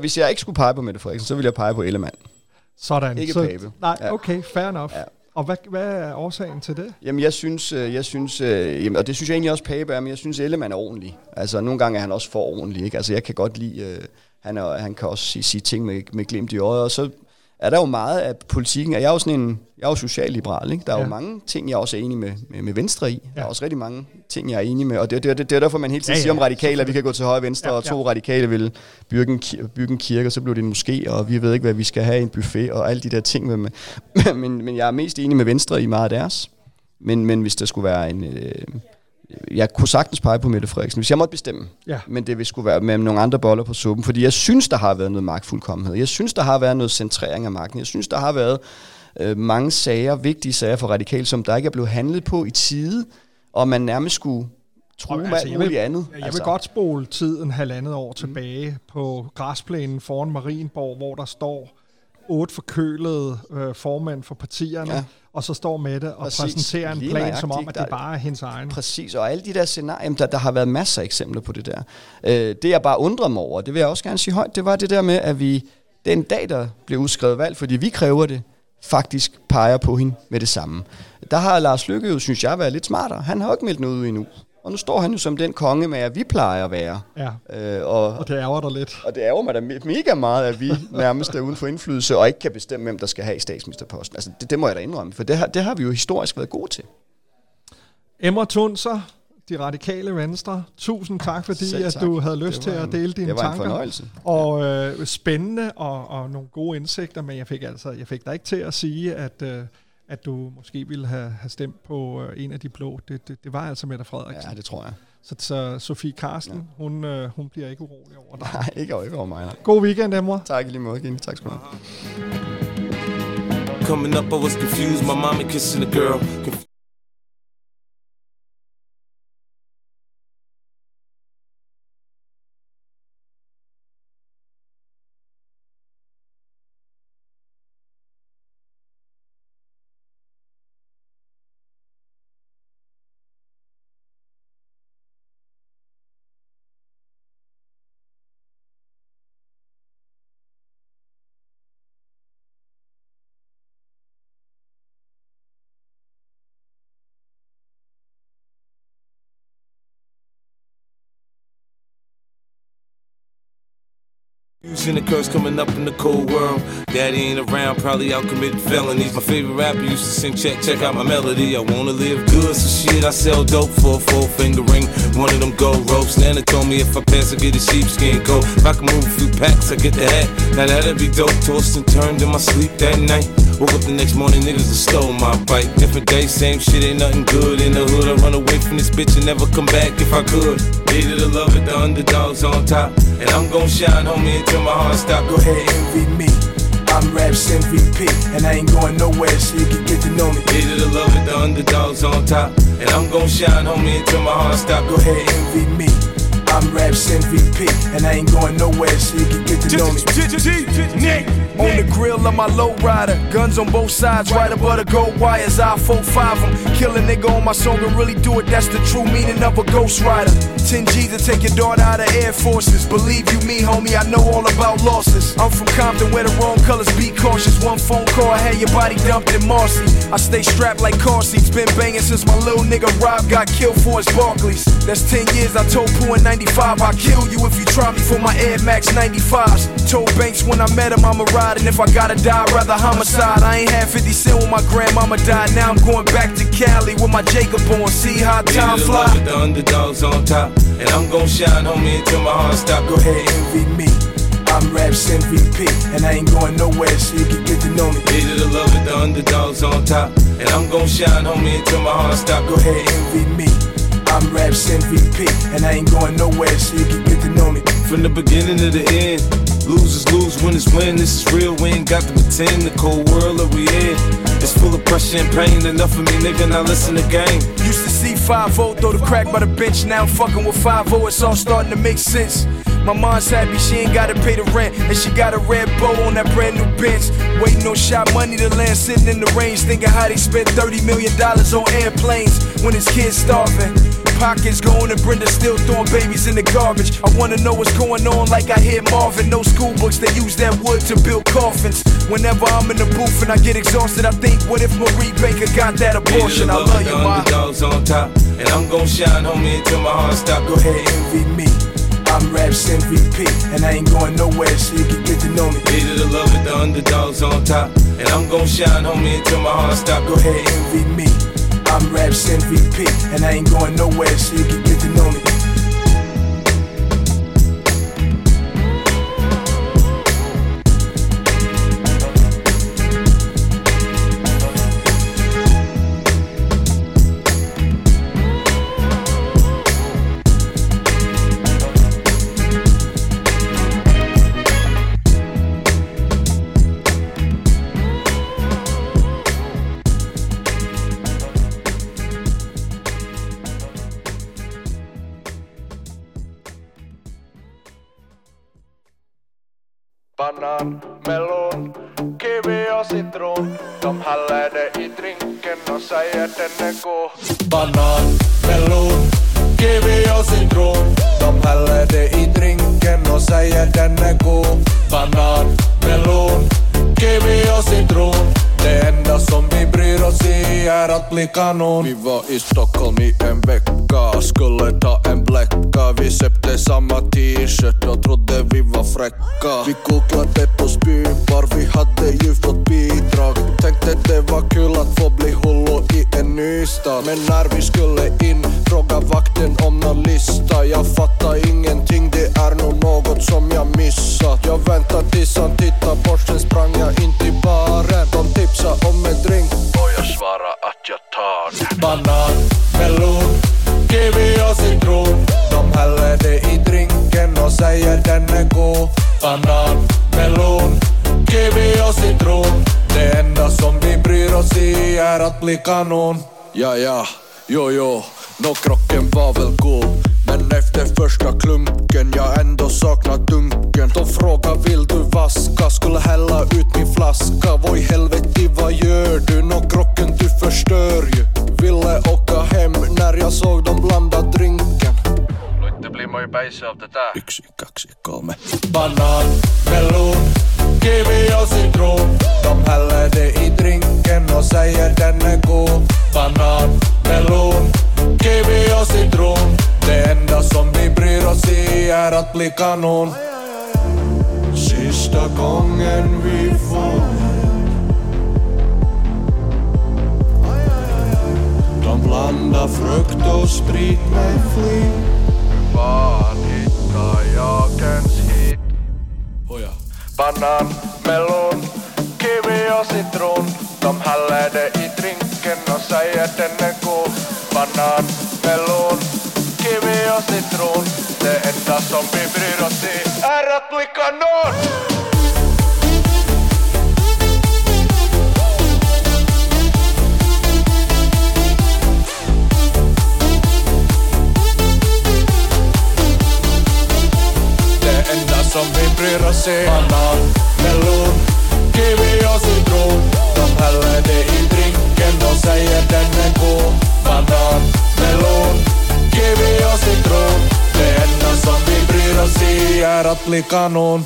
Hvis jeg ikke skulle pege på Mette Frederiksen, så ville jeg pege på Ellemann. Sådan. Ikke Pape. Nej, okay, fair enough. Ja. Og hvad er årsagen til det? Jamen, jeg synes, og det synes jeg egentlig også Pape er, men jeg synes, Ellemann er ordentlig. Altså, nogle gange er han også for ordentlig, ikke? Altså, jeg kan godt lide, han kan også sige ting med glimt i øjet, og så er der jo meget af politikken, og jeg er jo socialliberal, ikke? Der er jo mange ting, jeg også er enig med Venstre i. Der er også rigtig mange ting, jeg er enig med, og det er derfor, man hele tiden siger om radikale, at vi kan gå til højre og venstre, og to radikale vil bygge en kirke, og så blev det en moské, og vi ved ikke, hvad vi skal have i en buffet, og alle de der ting. Men jeg er mest enig med Venstre i meget af deres. Men hvis der skulle være en... Jeg kunne sagtens pege på Mette Frederiksen, hvis jeg måtte bestemme. Ja. Men det ville skulle være med nogle andre boller på suppen. Fordi jeg synes, der har været noget magtfuldkommenhed. Jeg synes, der har været noget centrering af magten. Jeg synes, der har været mange sager, vigtige sager for radikale, som der ikke er blevet handlet på i tide. Og man nærmest skulle tro alt muligt andet. Jeg vil godt spole tiden 1,5 år tilbage på græsplænen foran Marienborg, hvor der står 8 forkølede formænd for partierne, og så står Mette og præsenterer en plan, som om, at det bare er hendes egen. Præcis, og alle de der scenarier, der har været masser af eksempler på det der. Det jeg bare undrer mig over, det vil jeg også gerne sige højt, det var det der med, at vi den dag, der blev udskrevet valg, fordi vi kræver det, faktisk peger på hende med det samme. Der har Lars Løkke jo, synes jeg, været lidt smartere. Han har jo ikke meldt noget ud endnu. Og nu står han jo som den konge med, at vi plejer at være. Ja. Og det ærger dig lidt. Og det ærger mig da mega meget, at vi nærmest er uden for indflydelse, og ikke kan bestemme, hvem der skal have statsministerposten. Altså, det må jeg da indrømme, for det har vi jo historisk været gode til. Emma Tunzer, De Radikale Venstre, tusind tak, fordi tak. At du havde lyst til at dele dine tanker. Og spændende og nogle gode indsigter, men jeg fik dig ikke til at sige, at du måske ville have stemt på en af de blå. Det var altså Mette Frederiksen. Ja, det tror jeg. Så Sofie Carsten, hun bliver ikke urolig over dig. Nej, ikke over mig. Nej. God weekend, Emre. Tak i lige måde, Gine. Tak skal du have. And the curse coming up in the cold world. Daddy ain't around, probably out committing felonies. My favorite rapper used to sing, check out my melody. I wanna live good, so shit, I sell dope for a 4-finger ring. One of them gold ropes. Nana told me if I pass, I get a sheepskin coat. If I can move a few packs, I get the hat. Now that'd be dope, tossed and turned in my sleep that night. Woke up the next morning, niggas have stole my bike. Different day, same shit, ain't nothing good in the hood. I run away from this bitch and never come back if I could. Needed to love it, the underdog's on top. And I'm gon' shine, homie, until my heart stop. Go ahead, envy me, I'm Raps MVP. And I ain't going nowhere, so you can get to know me. Needed to love it, the underdog's on top. And I'm gon' shine, homie, until my heart stop. Go ahead, envy me, I'm Raps MVP, and I ain't going nowhere, so you can get to know me. On the grill of my lowrider, guns on both sides, right above the gold wires. I 4-5 them, kill a nigga on my song and really do it. That's the true meaning of a ghost rider. 10 G's to take your daughter out of Air Forces. Believe you me, homie, I know all about losses. I'm from Compton, where the wrong colors be cautious. One phone call, I had your body dumped in Marcy. I stay strapped like car seats, been banging since my little nigga Rob got killed for his Barclays. That's 10 years I told Pooh in 90. I kill you if you try me for my Air Max 95s. Told Banks when I met him I'ma ride, and if I gotta die, I'd rather homicide. I ain't had 50 cent when my grandmama died. Now I'm going back to Cali with my Jacob on. See how time fly. The underdog's on top, and I'm gon' shine, homie, until my heart stop. Go ahead, envy me, I'm Raps MVP, and I ain't going nowhere, so you can get to know me. Needed to love it, the underdog's on top, and I'm gon' shine, homie, until my heart stop. Go ahead, envy me, I'm Raps MVP, and I ain't going nowhere, so you can get to know me. From the beginning to the end, losers lose, winners win. This is real, we ain't got to pretend. The cold world that we in, it's full of pressure and pain. Enough of me, nigga, now listen to game. Used to see 5-0 throw the crack by the bench, now I'm fucking with 5-0, it's all starting to make sense. My mom's happy she ain't gotta pay the rent, and she got a red bow on that brand new bench. Waiting on shot money to land, sitting in the range, thinking how they spent $30 million on airplanes when his kids starving. Pockets going and Brenda still throwing babies in the garbage. I wanna know what's going on like I hear Marvin. No school books, they use that wood to build coffins. Whenever I'm in the booth and I get exhausted, I think, what if Marie Baker got that abortion? I love you, my dogs on top, and I'm gon' shine, homie, until my heart stop. Go ahead, envy me. I'm Raps MVP, and I ain't going nowhere, so you can get to know me. Either the love with the underdogs on top, and I'm gon' shine, homie, until my heart stop. Go ahead, envy me. I'm Raps MVP, and I ain't going nowhere, so you can get to know me. Banan, melon, kivi og citron. De häller det i drinken och säger att den är god. Banan, melon, kivi och citron. De häller det i drinken och säger att den är god. Banan, melon, kivi och citron. Det enda som vi bryr oss i är att bli kanon. Vi var i Stockholm i en vecka, skulle ta en bläcka. Vi köpte samma t-shirt och trodde vi var fräcka. Vi googlade på spybar, vi hade ju fått bidrag. Tänkte det var kul att få bli hullo i en ny stad. Men när vi skulle in, fråga vakten om någon lista. Jag fattar ingenting, det är nog något som jag missat. Jag väntar tills han tittar bort, sen sprang jag in till baren. De tipsa om en drink och jag svarar att jag tar den. Banan, melon, kiwi och citron. De häller det i drinken och säger den är god. Banan, melon, kiwi och citron. Det enda som vi bryr oss i är att bli kanon. Ja, ja, jo, jo. Nå, krocken var väl god, men efter första klumpen jag ändå saknat dunken. De frågar vill du vaska, skulle hälla ut min flaska. Vad i helvete, vad gör du? Nå, krocken du förstör ju. Ville åka hem när jag såg dem blanda drinken. Luitte blir man ju bäse av det där. Yksi, kaksi, kolme. Banan, melon, kiwi och citron. De häller det i drinken och säger den är god. Banan, melon, kiwi och citron. Det enda som vi bryr oss i är att bli kanon. Sista gången vi får, de blandar frukt och sprit med flit. Hur fan hittar jag ens hit? Oh ja. Banan, melon, kiwi och citron. De häller det i drinken och säger att den är god. Banan, melon, kiwi och citron. Det enda som vi bryr oss i är att bli kanon. Det enda som vi bryr oss i. Banan, melon, kiwi och citron. De häller det i drinken och säger den är god. Banan, melon, kiwi och citron. Det enda som vi bryr oss i är att bli kanon.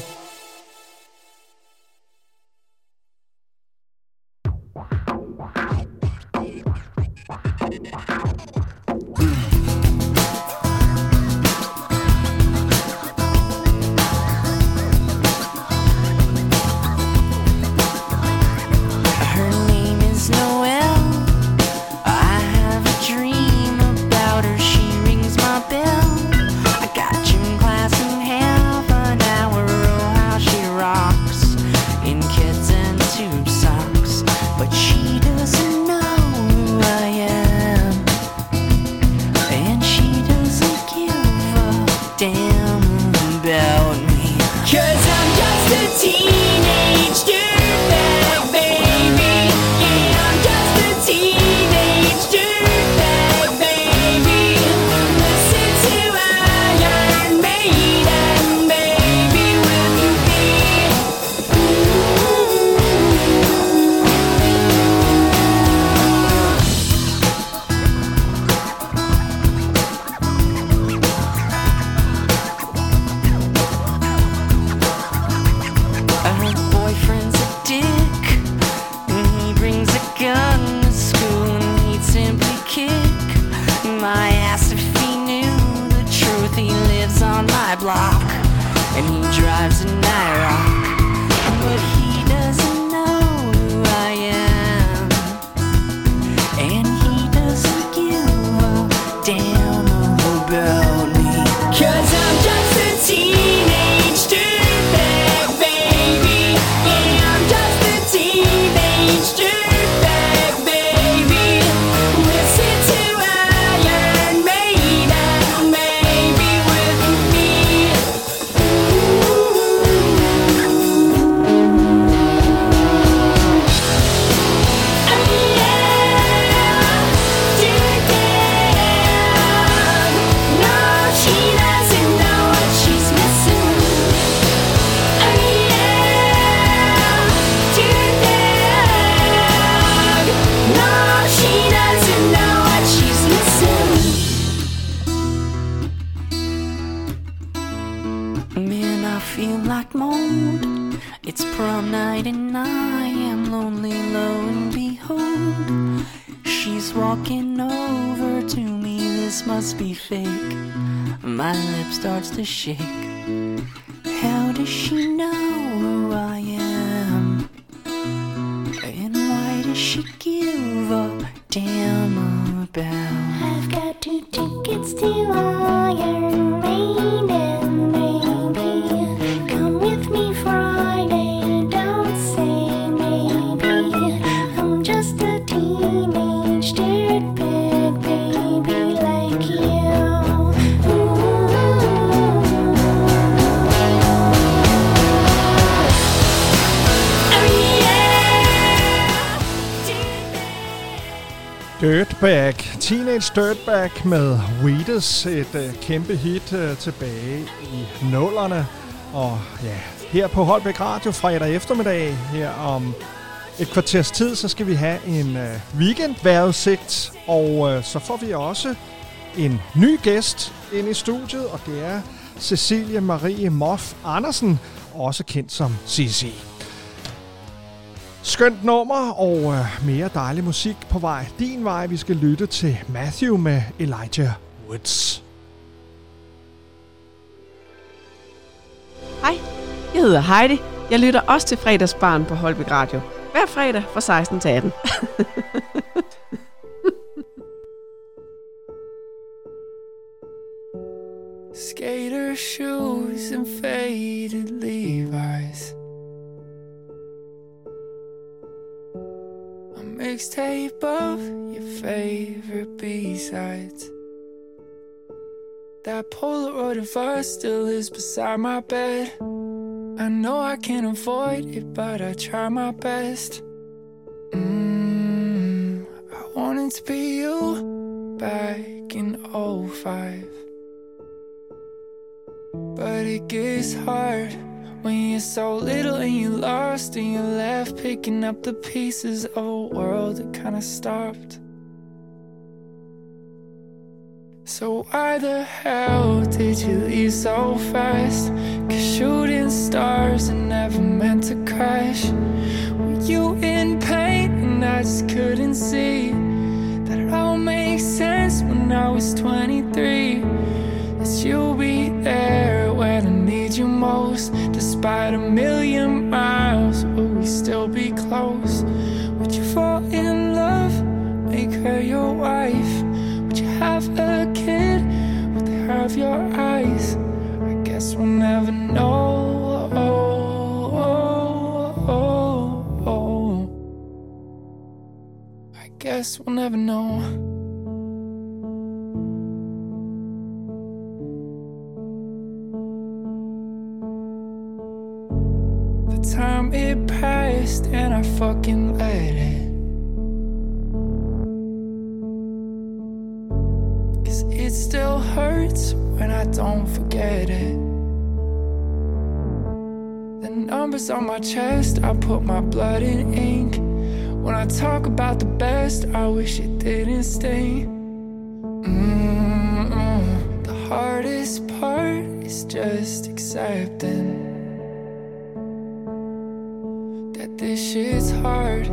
But she doesn't know who I am. Dirtbag med Weedes, et kæmpe hit tilbage i 00'erne. Og ja, her på Holbæk Radio fredag eftermiddag, her om et kvarters tid, så skal vi have en weekendvejrudsigt. Og så får vi også en ny gæst ind i studiet, og det er Cecilie Marie Moff Andersen, også kendt som Cici. Skønt nummer og mere dejlig musik på vej din vej. Vi skal lytte til Matthew med Elijah Woods. Hej, jeg hedder Heidi. Jeg lytter også til Fredagsbaren på Holbæk Radio. Hver fredag fra 16 til 18. Skater shoes and faded Levi's. Mixtape of your favorite B-sides. That Polaroid of us still is beside my bed. I know I can't avoid it, but I try my best. I wanted to be you back in 05. But it gets hard when you're so little and you're lost and you're left picking up the pieces of a world that kinda stopped. So why the hell did you leave so fast? 'Cause shooting stars are never meant to crash. Were you in pain and I just couldn't see that it all makes sense when I was 23? That you'll be there when I need you most. Despite a million miles, will we still be close? Would you fall in love, make her your wife? Would you have a kid with the hair of your eyes? I guess we'll never know. I guess we'll never know. Time it passed and I fucking let it. 'Cause it still hurts when I don't forget it. The numbers on my chest, I put my blood in ink. When I talk about the best, I wish it didn't sting. The hardest part is just accepting. that this shit's hard,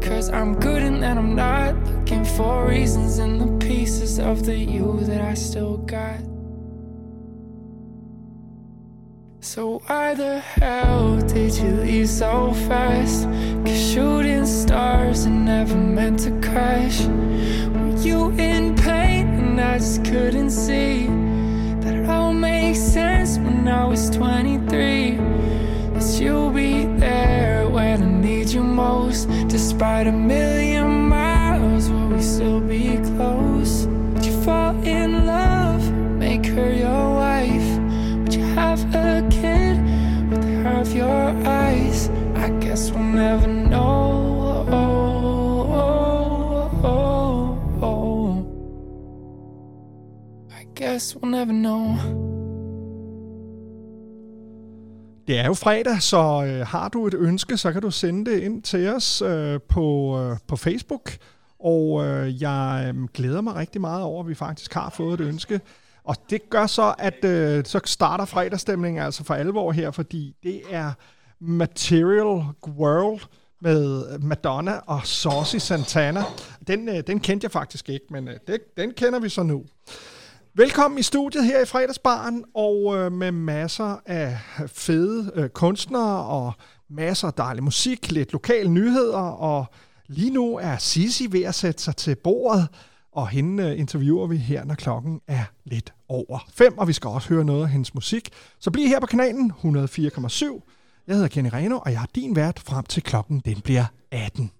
cause I'm good and that I'm not looking for reasons in the pieces of the you that I still got. So why the hell did you leave so fast? Cause shooting stars and never meant to crash. Were you in pain and I just couldn't see that it all makes sense when I was 23? It's you'll be there when I need you most. Despite a million miles, will we still be close? Would you fall in love, make her your wife? Would you have a kid with the hair of your eyes? I guess we'll never know. Oh, oh, oh, oh. I guess we'll never know. Det er jo fredag, så har du et ønske, så kan du sende det ind til os på Facebook. Og jeg glæder mig rigtig meget over, at vi faktisk har fået et ønske. Og det gør så, at så starter fredagsstemningen altså for alvor her, fordi det er Material World med Madonna og Saucy Santana. Den kendte jeg faktisk ikke, men den kender vi så nu. Velkommen i studiet her i Fredagsbaren, og med masser af fede kunstnere og masser af dejlig musik, lidt lokale nyheder, og lige nu er Cici ved at sætte sig til bordet, og hende interviewer vi her, når klokken er lidt over 5, og vi skal også høre noget af hendes musik. Så bliv her på kanalen 104,7. Jeg hedder Kenny Reno, og jeg er din vært frem til klokken, den bliver 18.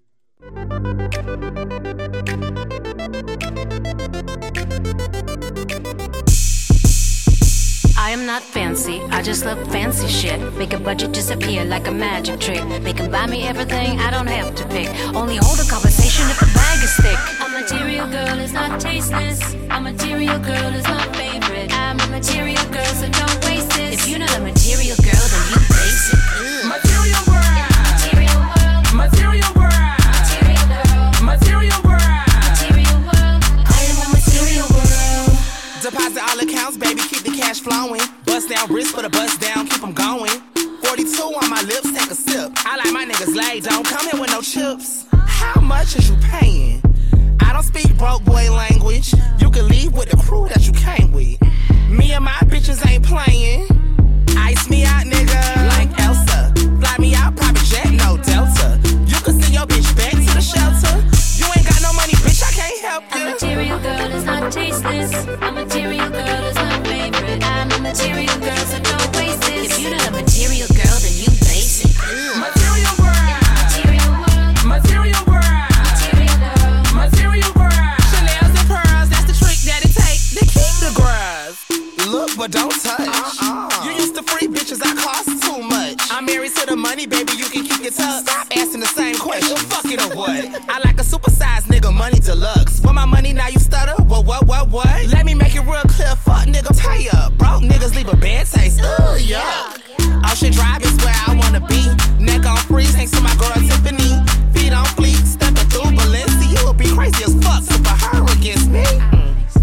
I am not fancy, I just love fancy shit. Make a budget disappear like a magic trick. They can buy me everything, I don't have to pick. Only hold a conversation if the bag is thick. A material girl is not tasteless. A material girl is my favorite. I'm a material girl, so don't waste this. If you're not a material girl, then you basic. Material world, material world, material world, material girl, material world, material world. I am a material world. Deposit all accounts, baby, keep the cash flowing. Bust down wrist for the bust down, keep them going. 42 on my lips, take a sip. I like my niggas laid, don't come here with no chips. How much is you paying? I don't speak broke boy language. You can leave with the crew that you came with. Me and my bitches ain't playing. Ice me out, nigga, like Elsa. Fly me out, private jet, no Delta. You can send your bitch back to the shelter. You ain't got no money, bitch, I can't help you. A material girl is not tasteless. A material girl is my favorite. I'm a material girl, so don't waste this. If you're not a material girl, then you basic. Material world, material world, material world, material girl, material world. Chanel's and pearls, that's the trick that it takes to keep the grass. Look, but don't touch. You used to free bitches, I cost too much. I'm married to the money, baby, you can keep your tuck. Stop asking the same question, fuck it or what? I like a supersized nigga, money deluxe. For my money, now you stutter, what? Let me make it real clear, fuck nigga, tie up. Broke niggas leave a bad taste, ugh, yuck. Ocean Drive is where I wanna be. Neck on freeze, thanks to my girl Tiffany. Feet on fleek, stepping through Balenci. You would be crazy as fuck, so for her against me.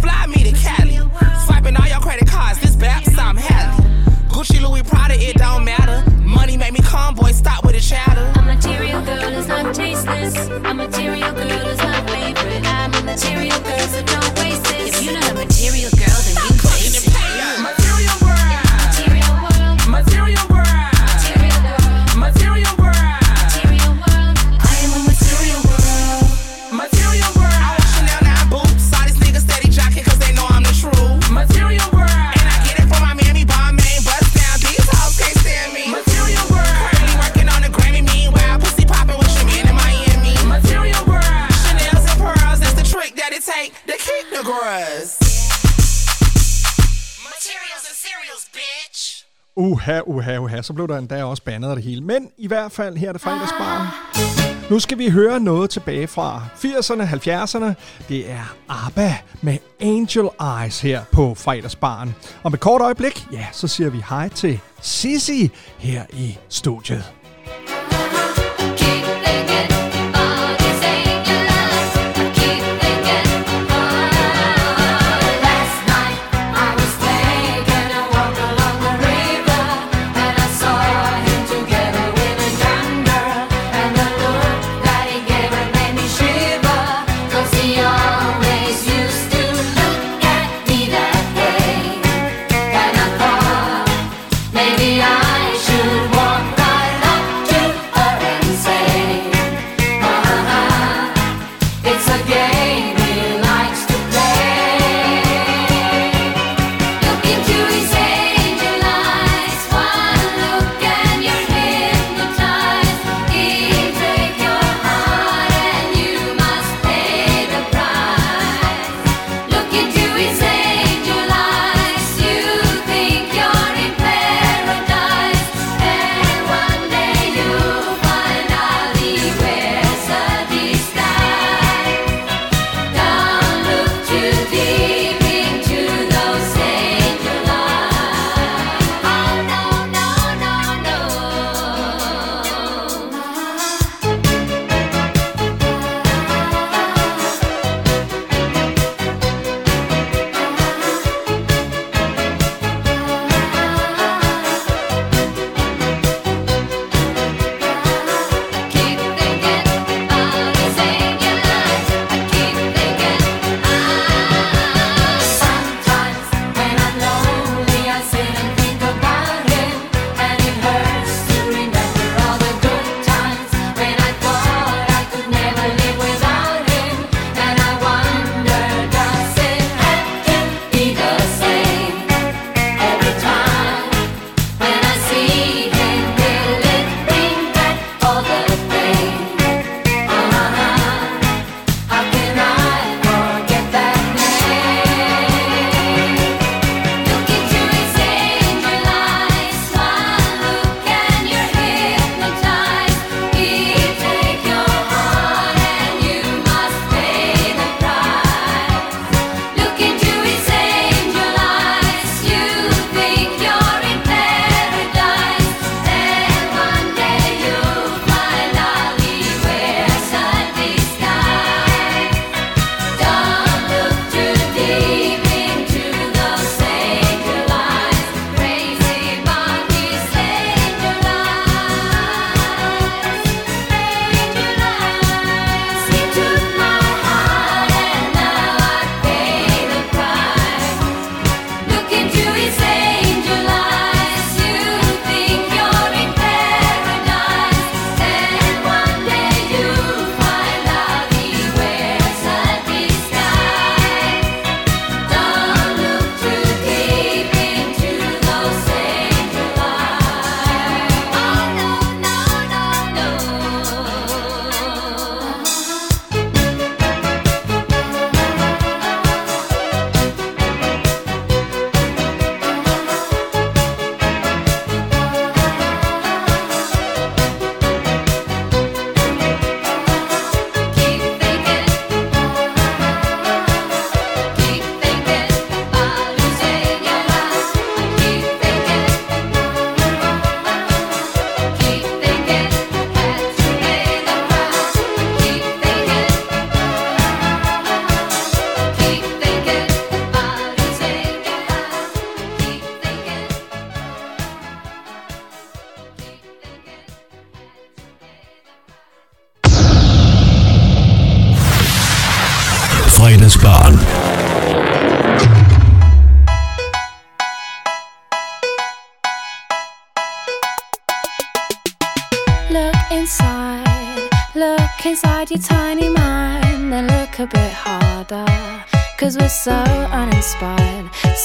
Fly me to Cali, swiping all your credit cards, this baps, I'm happy. Gucci, Louis, Prada, it don't matter. Money made me calm, boy, stop with the chatter. A material girl is not tasteless. A material girl is my favorite. I'm a material girl, so don't waste this. If you're not a material girl, then you basic. Material world, material world, material world, material girl, material world, material world. I am a material world, material world. I want Chanel now, boots. All these niggas steady jocking 'cause they know I'm the true material world. And I get it from my mammy, bomb man, bust down. These hoes can't stand me. Material world, currently working on a Grammy. Meanwhile, pussy popping with your man in Miami. Material world, Chanel's and pearls. That's the trick that it take to keep the grass. Uha, så blev der endda også bandet af det hele. Men i hvert fald, her er det fredagsbaren. Nu skal vi høre noget tilbage fra 80'erne, 70'erne. Det er ABBA med Angel Eyes her på fredagsbaren. Og med kort øjeblik, ja, så siger vi hej til Cici her i studiet. Fredagsbaren. Look inside your tiny mind, then look a bit harder, 'cause we're so uninspired,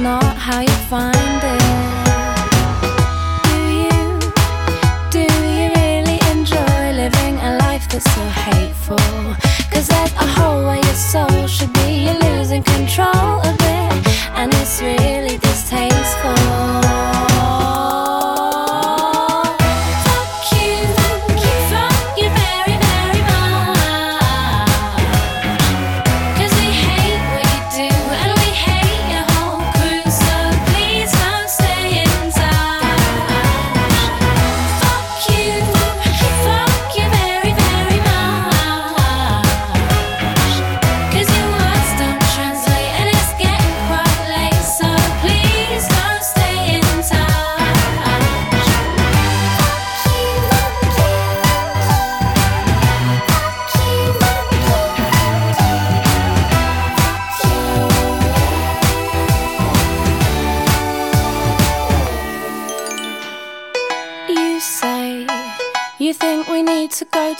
Not how you find it. Do you really enjoy living a life that's so hateful? 'Cause there's a hole where your soul should be. You're losing control of it, and it's really distasteful.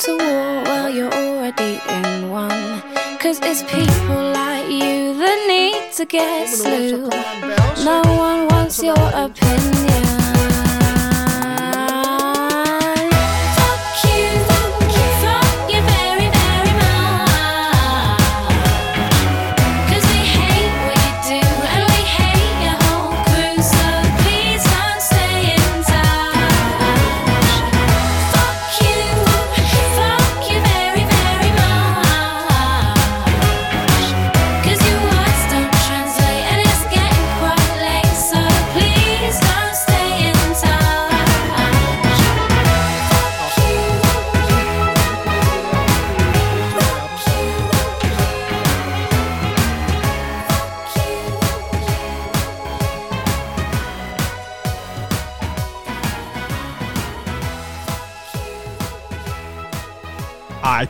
To war, well you're already in one, 'cause it's people like you that need to get slew. No one wants your opinion.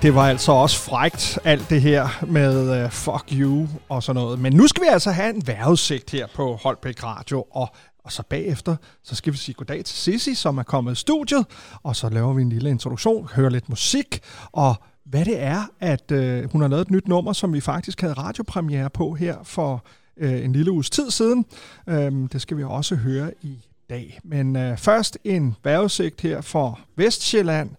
Det var altså også frækt, alt det her med fuck you og sådan noget. Men nu skal vi altså have en vejrudsigt her på Holbæk Radio, og så bagefter, så skal vi sige goddag til Cici, som er kommet i studiet, og så laver vi en lille introduktion, hører lidt musik, og hvad det er, at hun har lavet et nyt nummer, som vi faktisk havde radiopremiere på her for en lille uges tid siden. Det skal vi også høre i dag. Men først en vejrudsigt her for Vestjylland,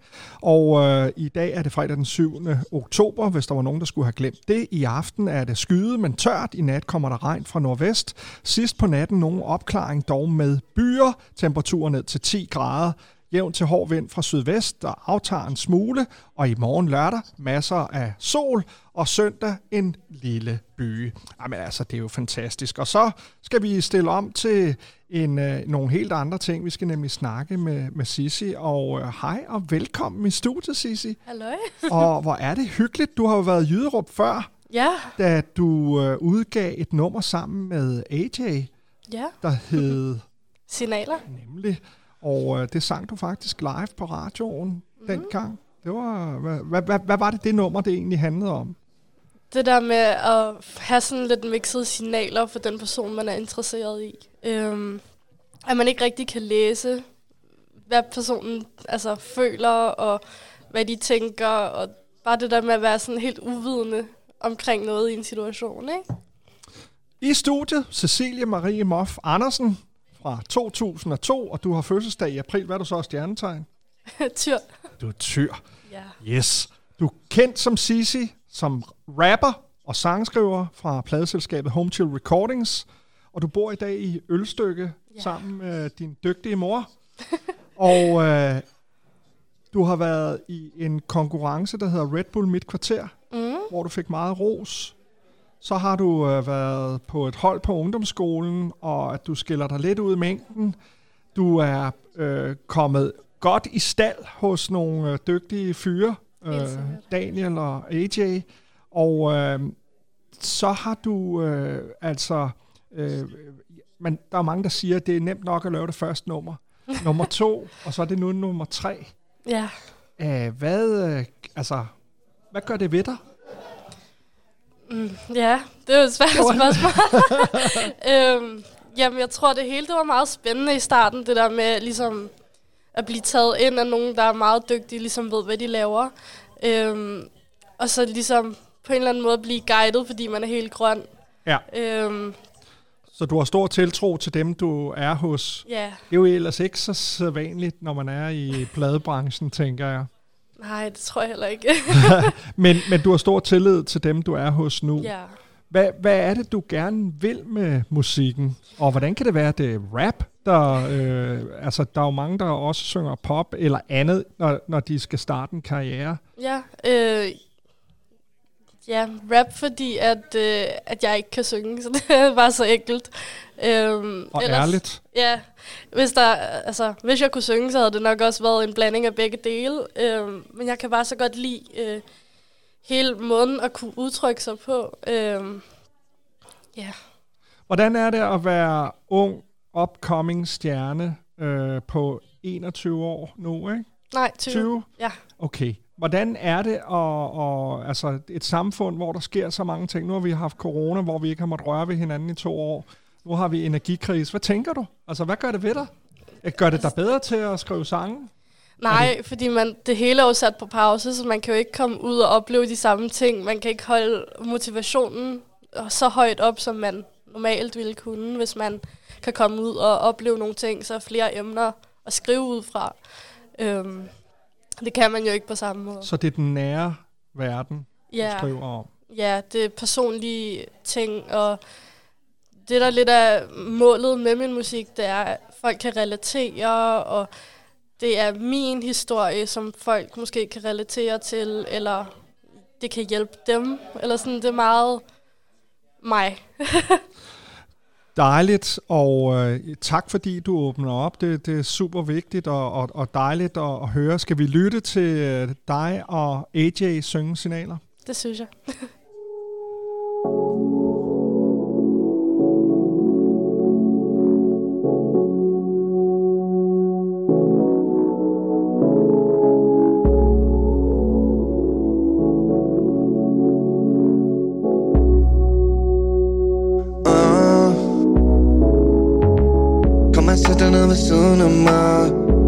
og i dag er det fredag den 7. oktober, hvis der var nogen, der skulle have glemt det. I aften er det skyet, men tørt. I nat kommer der regn fra nordvest. Sidst på natten nogen opklaring, dog med byer. Temperaturen ned til 10 grader. Jævn til hård vind fra sydvest, der aftager en smule, og i morgen lørdag masser af sol, og søndag en lille byge. Jamen altså, det er jo fantastisk. Og så skal vi stille om til nogle helt andre ting. Vi skal nemlig snakke med Cici, og hej og velkommen i studiet, Cici. Halløj. Og hvor er det hyggeligt. Du har jo været i Jyderup før, ja, da du udgav et nummer sammen med AJ, ja, der hed Signaler. Nemlig. Og det sang du faktisk live på radioen dengang. Det var, hvad var det nummer, det egentlig handlede om? Det der med at have sådan lidt mixede signaler for den person, man er interesseret i. At man ikke rigtig kan læse, hvad personen altså føler, og hvad de tænker, og bare det der med at være sådan helt uvidende omkring noget i en situation, ikke? I studiet, Cecilie Marie Moff Andersen fra 2002, og du har fødselsdag i april. Hvad er du så, stjernetegn? Tyr. Du er tyr. Ja. Yes. Du er kendt som Cici, som rapper og sangskriver fra pladeselskabet Home Chill Recordings, og du bor i dag i Ølstykke sammen med din dygtige mor. Og du har været i en konkurrence, der hedder Red Bull Midt Kvarter, hvor du fik meget ros. Så har du været på et hold på ungdomsskolen, og at du skiller dig lidt ud i mængden. Du er kommet godt i stald hos nogle dygtige fyre, Daniel og AJ, og så har du men der er mange, der siger, at det er nemt nok at lave det første nummer 2, og så er det nu nummer 3. Ja. Hvad gør det ved dig? Ja, det er jo et svært spørgsmål. Jamen, jeg tror, det hele det var meget spændende i starten, det der med ligesom at blive taget ind af nogen, der er meget dygtige, ligesom ved, hvad de laver. Og så ligesom på en eller anden måde blive guidet, fordi man er helt grøn. Ja. Så du har stor tiltro til dem, du er hos. Ja. Det er jo ellers ikke så sædvanligt, når man er i pladebranchen, tænker jeg. Nej, det tror jeg heller ikke. men du har stor tillid til dem, du er hos nu. Ja. Hvad er det, du gerne vil med musikken? Og hvordan kan det være, at det er rap? Der er jo mange, der også synger pop eller andet, når de skal starte en karriere. Ja, rap, fordi at jeg ikke kan synge, så det er bare så enkelt. Og ellers, ærligt. Ja, hvis jeg kunne synge, så havde det nok også været en blanding af begge dele. Men jeg kan bare så godt lide hele måden at kunne udtrykke sig på. Hvordan er det at være ung, upcoming stjerne på 21 år nu, ikke? Nej, 20. Ja. Okay. Hvordan er det et samfund, hvor der sker så mange ting? Nu har vi haft corona, hvor vi ikke har måttet røre ved hinanden i 2 år. Nu har vi energikrise. Hvad tænker du? Altså, hvad gør det ved dig? Gør det dig bedre til at skrive sange? Nej, fordi det hele er jo sat på pause, så man kan jo ikke komme ud og opleve de samme ting. Man kan ikke holde motivationen så højt op, som man normalt ville kunne, hvis man kan komme ud og opleve nogle ting, så flere emner at skrive ud fra. Det kan man jo ikke på samme måde. Så det er den nære verden, du skriver om? Ja, det er personlige ting, og det der lidt af målet med min musik, det er, at folk kan relatere, og det er min historie, som folk måske kan relatere til, eller det kan hjælpe dem, eller sådan, det er meget mig. Dejligt, og tak fordi du åbner op. Det er super vigtigt og dejligt at høre. Skal vi lytte til dig og AJ synge signaler? Det synes jeg.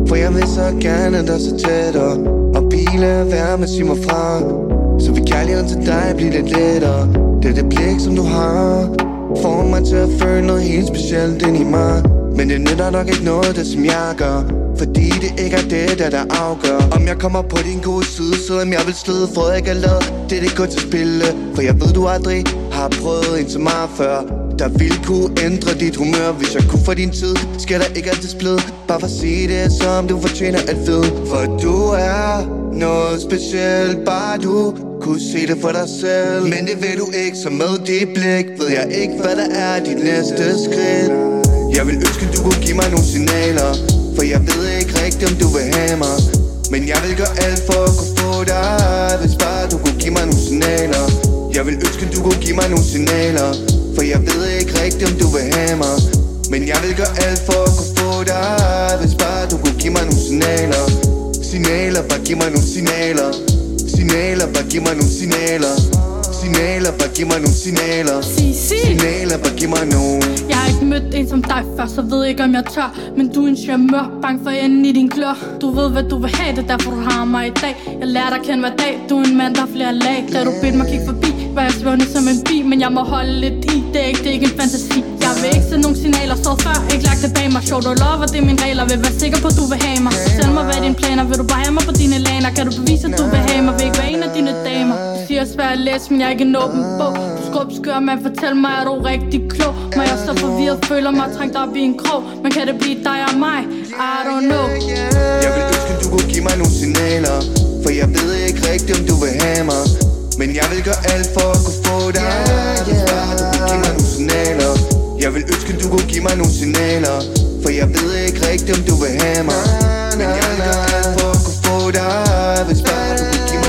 For jeg vil så gerne, at der er så tættere, og biler værme sig mig fra, så vi kærligheden til dig bliver lidt lettere. Det er det blik, som du har, får mig til at føle noget helt specielt ind i mig. Men det nytter nok ikke noget, det som jeg gør, fordi det ikke er det, der afgør, om jeg kommer på din gode side, selvom jeg vil slide for ikke at lade. Det er det kun til spille, for jeg ved, du aldrig har prøvet en så meget før, der ville kunne ændre dit humør. Hvis jeg kunne for din tid, skal der ikke altid splid. Bare for at sige det, som du fortjener at vide, for du er noget specielt. Bare du kunne se det for dig selv, men det ved du ikke, så med dit blik ved jeg ikke, hvad der er dit næste skridt. Jeg vil ønske, du kunne give mig nogle signaler, for jeg ved ikke rigtigt, om du vil have mig, men jeg vil gøre alt for at kunne få dig, hvis bare du kunne give mig nogle signaler. Jeg vil ønske, du kunne give mig nogle signaler, for jeg ved ikke rigtigt, om du vil have mig, men jeg vil gøre alt for at kunne få dig, hvis bare du kunne give mig nogle signaler. Signaler, bare giv mig nogle signaler. Signaler, bare giv mig nogle signaler. Signaler, bare giv mig nogle signaler. Signaler, bare giv mig nogle. Jeg har ikke mødt en som dig før, så ved ikke om jeg tør. Men du er en charmeur, bange for enden i din klør. Du ved hvad du vil have, det er derfor du har mig i dag. Jeg lærer dig kende hver dag, du er en mand der har flere lag. Da du bedte mig kigge forbi, var jeg svundet som en bi. Men jeg må holde lidt i, det er ikke en fantasi. Jeg vil ikke sende nogle signaler, stået før, ikke lagt det bag mig. Show du love, og det er mine regler, vil være sikker på at du vil have mig. Send mig hvad dine planer, vil du bare have mig på dine laner. Kan du bevise at du vil have mig, vil ikke være en af dine damer. Det er svært at læse, men jeg er ikke en åben bog. Du skrubskør, man fortæl mig, er du rigtig klog? Må jeg så forvirret, føler mig trængt op i en krog. Men kan det blive dig og mig? I don't know. Jeg vil ønske, du kunne give mig nogle signaler, for jeg ved ikke rigtigt, om du vil have mig. Men jeg vil gøre alt for at kunne få dig. Du vil give mig nogle signaler. Jeg vil ønske, du kunne give mig nogle signaler, for jeg ved ikke rigtigt, om du vil have mig. Men jeg vil gøre alt for at kunne få dig. Hvis bare du vil give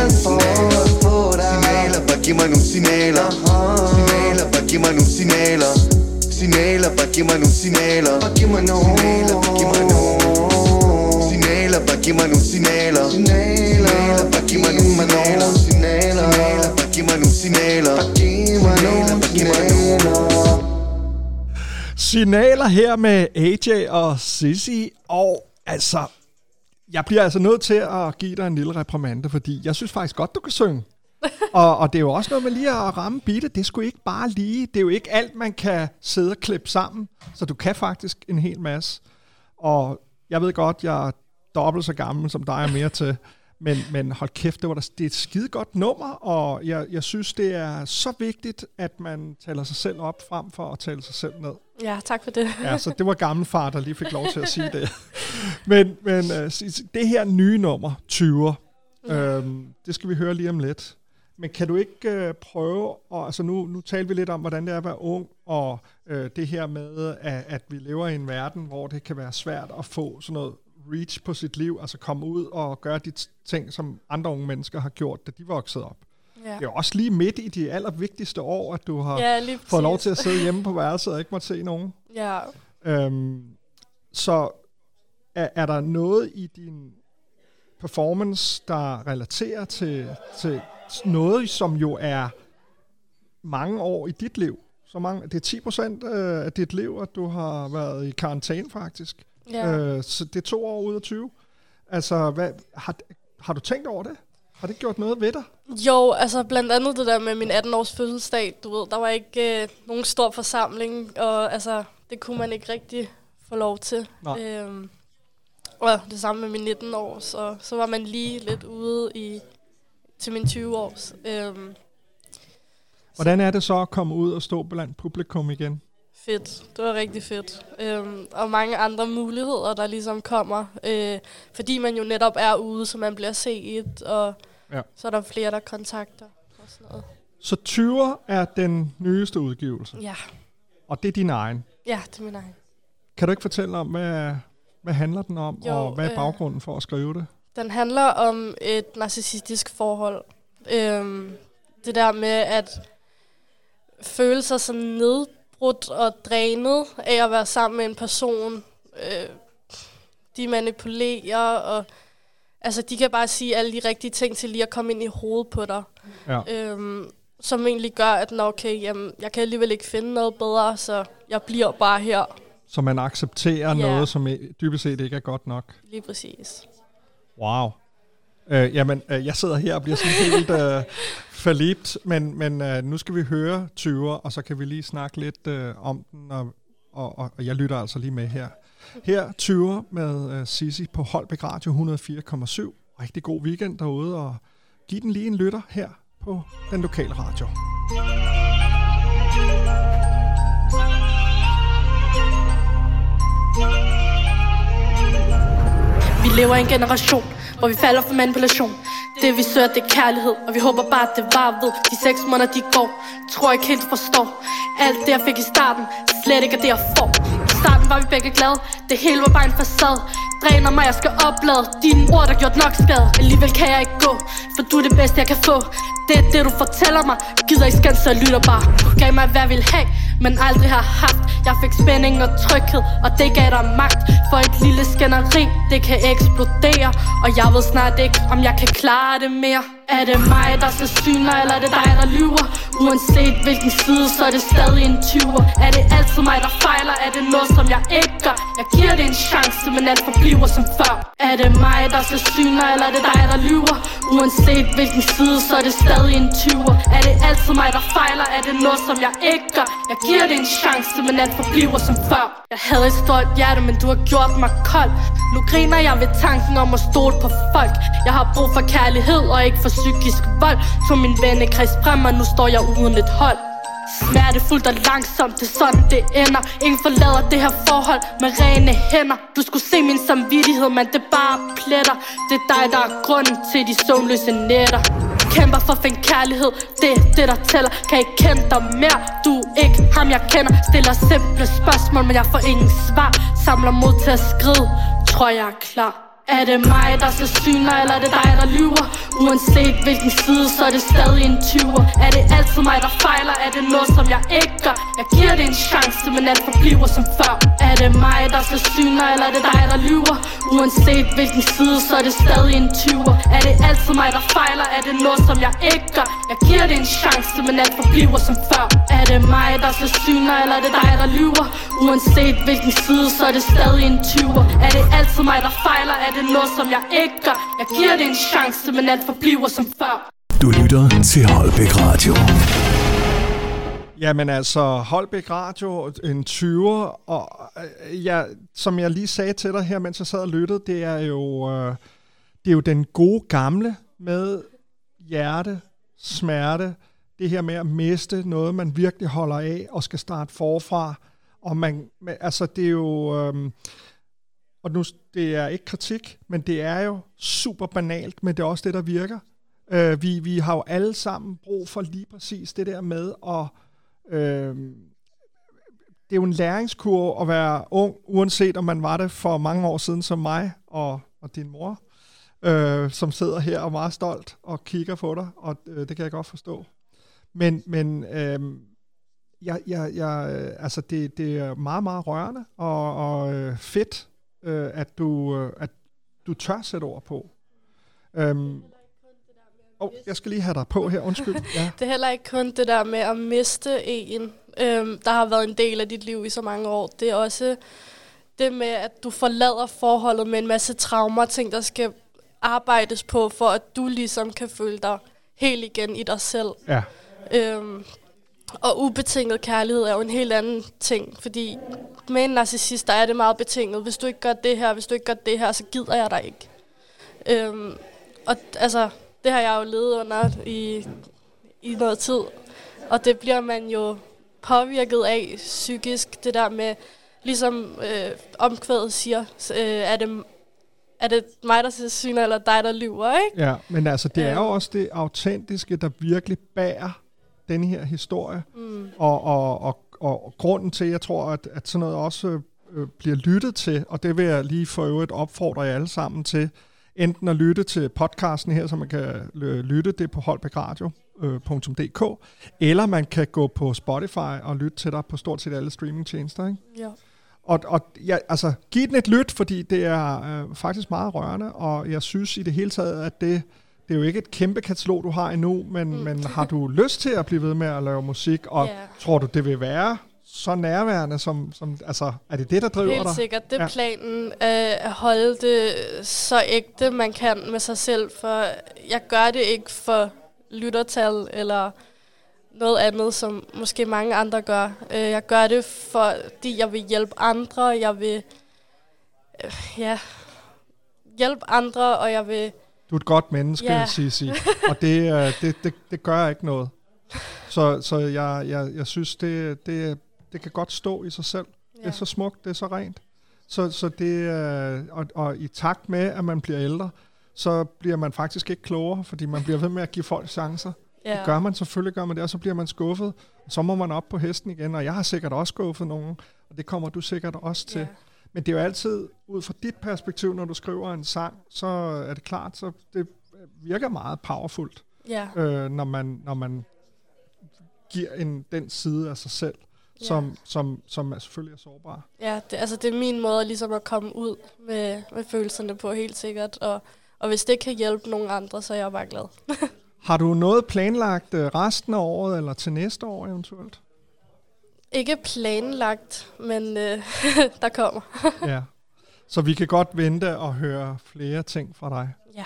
mig nogle signaler. Giv mig nogle signaler. Signaler, bare giv mig nogle signaler. Signaler, bare giv mig nogle signaler. Signaler, bare giv mig nogle. Signaler, bare giv mig nogle signaler. Signaler, bare giv mig nogle signaler. Signaler, bare giv mig nogle signaler. Signaler, bare giv mig nogle signaler. Her med AJ og Cici. Og altså, jeg bliver altså nødt til at give dig en lille reprimande, fordi jeg synes faktisk godt, du kan synge. og det er jo også noget med lige at ramme beatet. Det er sgu ikke bare lige. Det er jo ikke alt, man kan sidde og klippe sammen. Så du kan faktisk en hel masse. Og jeg ved godt, jeg er dobbelt så gammel som dig og mere til. Men hold kæft, det er et skide godt nummer. Og jeg synes, det er så vigtigt, at man taler sig selv op frem for at tale sig selv ned. Ja, tak for det. Ja, så det var gammelfar, der lige fik lov til at sige det. Men det her nye nummer, 20'er, det skal vi høre lige om lidt. Men kan du ikke prøve, og altså nu taler vi lidt om, hvordan det er at være ung, og det her med, at vi lever i en verden, hvor det kan være svært at få sådan noget reach på sit liv, altså komme ud og gøre de ting, som andre unge mennesker har gjort, da de voksede op. Ja. Det er jo også lige midt i de allervigtigste år, at du har fået lov til at sidde hjemme på værelset og ikke måtte se nogen. Ja. Så er der noget i din performance, der relaterer til noget, som jo er mange år i dit liv? Det er 10% af dit liv, at du har været i karantæne faktisk. Ja. Så det er 2 år ud af 20. Altså, har du tænkt over det? Har det gjort noget ved dig? Jo, altså blandt andet det der med min 18-års fødselsdag. Du ved, der var ikke nogen stor forsamling, og altså, det kunne man ikke rigtig få lov til. Og det samme med min 19 år, så var man lige lidt ude til min 20 års. Hvordan er det så at komme ud og stå blandt publikum igen? Fedt. Det var rigtig fedt. Og mange andre muligheder, der ligesom kommer. Fordi man jo netop er ude, så man bliver set, og så er der flere, der kontakter. Og sådan noget. Så 20'er er den nyeste udgivelse? Ja. Og det er din egen? Ja, det er min egen. Kan du ikke fortælle om, hvad handler den om, og hvad er baggrunden for at skrive det? Den handler om et narcissistisk forhold. Det der med at føle sig så nedbrudt og drænet af at være sammen med en person. De manipulerer, og altså, de kan bare sige alle de rigtige ting til lige at komme ind i hovedet på dig. Ja. Som egentlig gør, at jeg kan alligevel ikke finde noget bedre, så jeg bliver bare her. Så man accepterer noget, som dybest set ikke er godt nok. Lige præcis. Wow. Jeg sidder her og bliver sådan helt forlibt, men nu skal vi høre 20'er, og så kan vi lige snakke lidt om den, og jeg lytter altså lige med her. Her 20'er med Cici på Holbæk Radio 104,7. Rigtig god weekend derude, og giv den lige en lytter her på den lokale radio. Vi lever i en generation, hvor vi falder for manipulation. Det vi søger, det er kærlighed, og vi håber bare, at det var ved. De 6 måneder, de går, tror jeg ikke helt forstår. Alt det, jeg fik i starten, slet ikke er det, jeg får. I starten var vi begge glade, det hele var bare en facade. Dræner mig, jeg skal oplade, dine ord, der gjort nok skade. Alligevel kan jeg ikke gå, for du er det bedste, jeg kan få. Det er det, du fortæller mig, gider ikke skændt, så jeg lytter bare. Du gav mig, hvad jeg ville have, men aldrig har haft. Jeg fik spænding og tryghed, og det gav dig magt. For et lille skænderi, det kan eksplodere. Og jeg ved snart ikke, om jeg kan klare det mere. Er det mig, der skal syne, eller er det dig, der lyver? Uanset hvilken side, så er det stadig en tyver. Er det altid mig, der fejler? Er det noget, som jeg ikke gør? Jeg giver det en chance, men alt forbliver som før. Er det mig, der skal syne, eller er det dig, der lyver? Uanset hvilken side, så er det stadig en tyver. Er det altid mig, der fejler? Er det noget, som jeg ikke gør? Jeg giver det en chance, men alt forbliver som før. Jeg havde et stolt hjerte, men du har gjort mig kold. Nu griner jeg ved tanken om at stole på folk. Jeg har brug for kærlighed og ikke for psykisk vold. Tog min vennekreds frem, og nu står jeg uden et hold. Smertefuldt og langsomt, det er sådan det ender. Ingen forlader det her forhold med rene hænder. Du skulle se min samvittighed, men det bare pletter. Det er dig, der er grunden til de søvnløse nætter. Kæmper for fin kærlighed, det er det, der tæller. Kan ikke kende dig mere, du er ikke ham, jeg kender. Stiller simple spørgsmål, men jeg får ingen svar. Samler mod til at skride, tror jeg er klar. Er det mig, der skal syne, eller er det dig, der lyver? Uanset hvilken side, så er det stadig en tyver. Er det altid mig, der fejler? Er det noget, som jeg ikke gør? Jeg giver det en chance, men alt forbliver som før. Er det mig, der skal syne, eller er det dig, der lyver? Uanset hvilken side, så er det stadig en tyver. Er det altid mig, der fejler? Er det noget, som jeg ikke gør? Jeg giver det en chance, men alt forbliver som før. Er det mig, der skal syne, eller er det dig, der lyver? Uanset hvilken side, så er det stadig en tyver. Er det altid mig, der fejler? Er det noget, som jeg ikke gør? Jeg giver det en chance, men alt forbliver som før. Du lytter til Holbæk Radio. Jamen altså, Holbæk Radio, en 20'er, og som jeg lige sagde til dig her, mens jeg sad og lyttede, det er jo den gode gamle med hjerte, smerte, det her med at miste noget, man virkelig holder af og skal starte forfra, og man, altså det er jo... Og nu, det er ikke kritik, men det er jo super banalt, men det er også det, der virker. Vi har jo alle sammen brug for lige præcis det der med, og det er jo en læringskurve at være ung, uanset om man var det for mange år siden som mig og din mor, som sidder her og er meget stolt og kigger på dig, og det kan jeg godt forstå. Men det er meget, meget rørende og fedt, at du tør sætte ord på. Jeg skal lige have dig på her, undskyld. Ja. Det er heller ikke kun det der med at miste en, der har været en del af dit liv i så mange år. Det er også det med, at du forlader forholdet med en masse traumer, ting, der skal arbejdes på, for at du ligesom kan føle dig helt igen i dig selv. Ja. Og ubetinget kærlighed er jo en helt anden ting, fordi med en narcissist, der er det meget betinget. Hvis du ikke gør det her, så gider jeg dig ikke. Og det har jeg jo levet under i noget tid, og det bliver man jo påvirket af psykisk, det der med, ligesom omkvædet siger, er det mig, der ser syne, eller dig, der lyver, ikke? Ja, men altså, det er jo også det autentiske, der virkelig bærer den her historie, og grunden til, jeg tror, at sådan noget også bliver lyttet til, og det vil jeg lige for øvrigt opfordre jer alle sammen til, enten at lytte til podcasten her, så man kan lytte det på holbækradio.dk, eller man kan gå på Spotify og lytte til dig på stort set alle streamingtjenester, ikke? Ja. Og giv den et lyt, fordi det er faktisk meget rørende, og jeg synes i det hele taget, at det er jo ikke et kæmpe katalog, du har endnu, men har du lyst til at blive ved med at lave musik, og tror du, det vil være så nærværende, som er det der driver dig? Helt sikkert. Det er planen, at holde det så ægte, man kan med sig selv, for jeg gør det ikke for lyttertal, eller noget andet, som måske mange andre gør. Jeg gør det, fordi jeg vil hjælpe andre, jeg vil... Du er et godt menneske, Cici, og det gør ikke noget. Så jeg synes, det kan godt stå i sig selv. Ja. Det er så smukt, det er så rent. Så det, og i takt med, at man bliver ældre, så bliver man faktisk ikke klogere, fordi man bliver ved med at give folk chancer. Ja. Det gør man selvfølgelig, og så bliver man skuffet. Så må man op på hesten igen, og jeg har sikkert også skuffet nogen, og det kommer du sikkert også til. Ja. Men det er jo altid, ud fra dit perspektiv, når du skriver en sang, så er det klart, så det virker meget powerfult, når man giver den side af sig selv, som er selvfølgelig er sårbar. Ja, det er min måde ligesom at komme ud med følelserne på, helt sikkert, og Og hvis det kan hjælpe nogen andre, så er jeg bare glad. Har du noget planlagt resten af året, eller til næste år eventuelt? Ikke planlagt, men der kommer. Ja. Så vi kan godt vente og høre flere ting fra dig. Ja.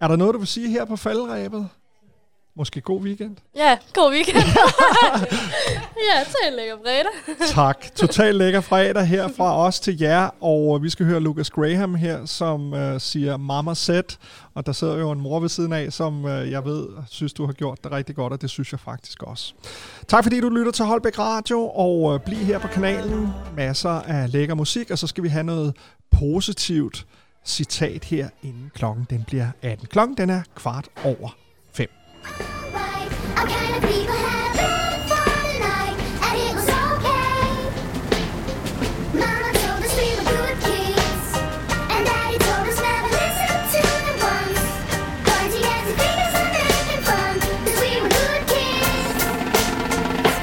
Er der noget, du vil sige her på falderæbet? Måske god weekend? Ja, god weekend. Ja, total lækker fredag. Tak. Total lækker fredag her fra os til jer. Og vi skal høre Lucas Graham her, som siger Mama Set. Og der sidder jo en mor ved siden af, som jeg ved, synes du har gjort det rigtig godt, og det synes jeg faktisk også. Tak fordi du lytter til Holbæk Radio, og bliv her på kanalen. Masser af lækker musik, og så skal vi have noget positivt citat her, inden klokken den bliver 18. Klokken den er 5:15.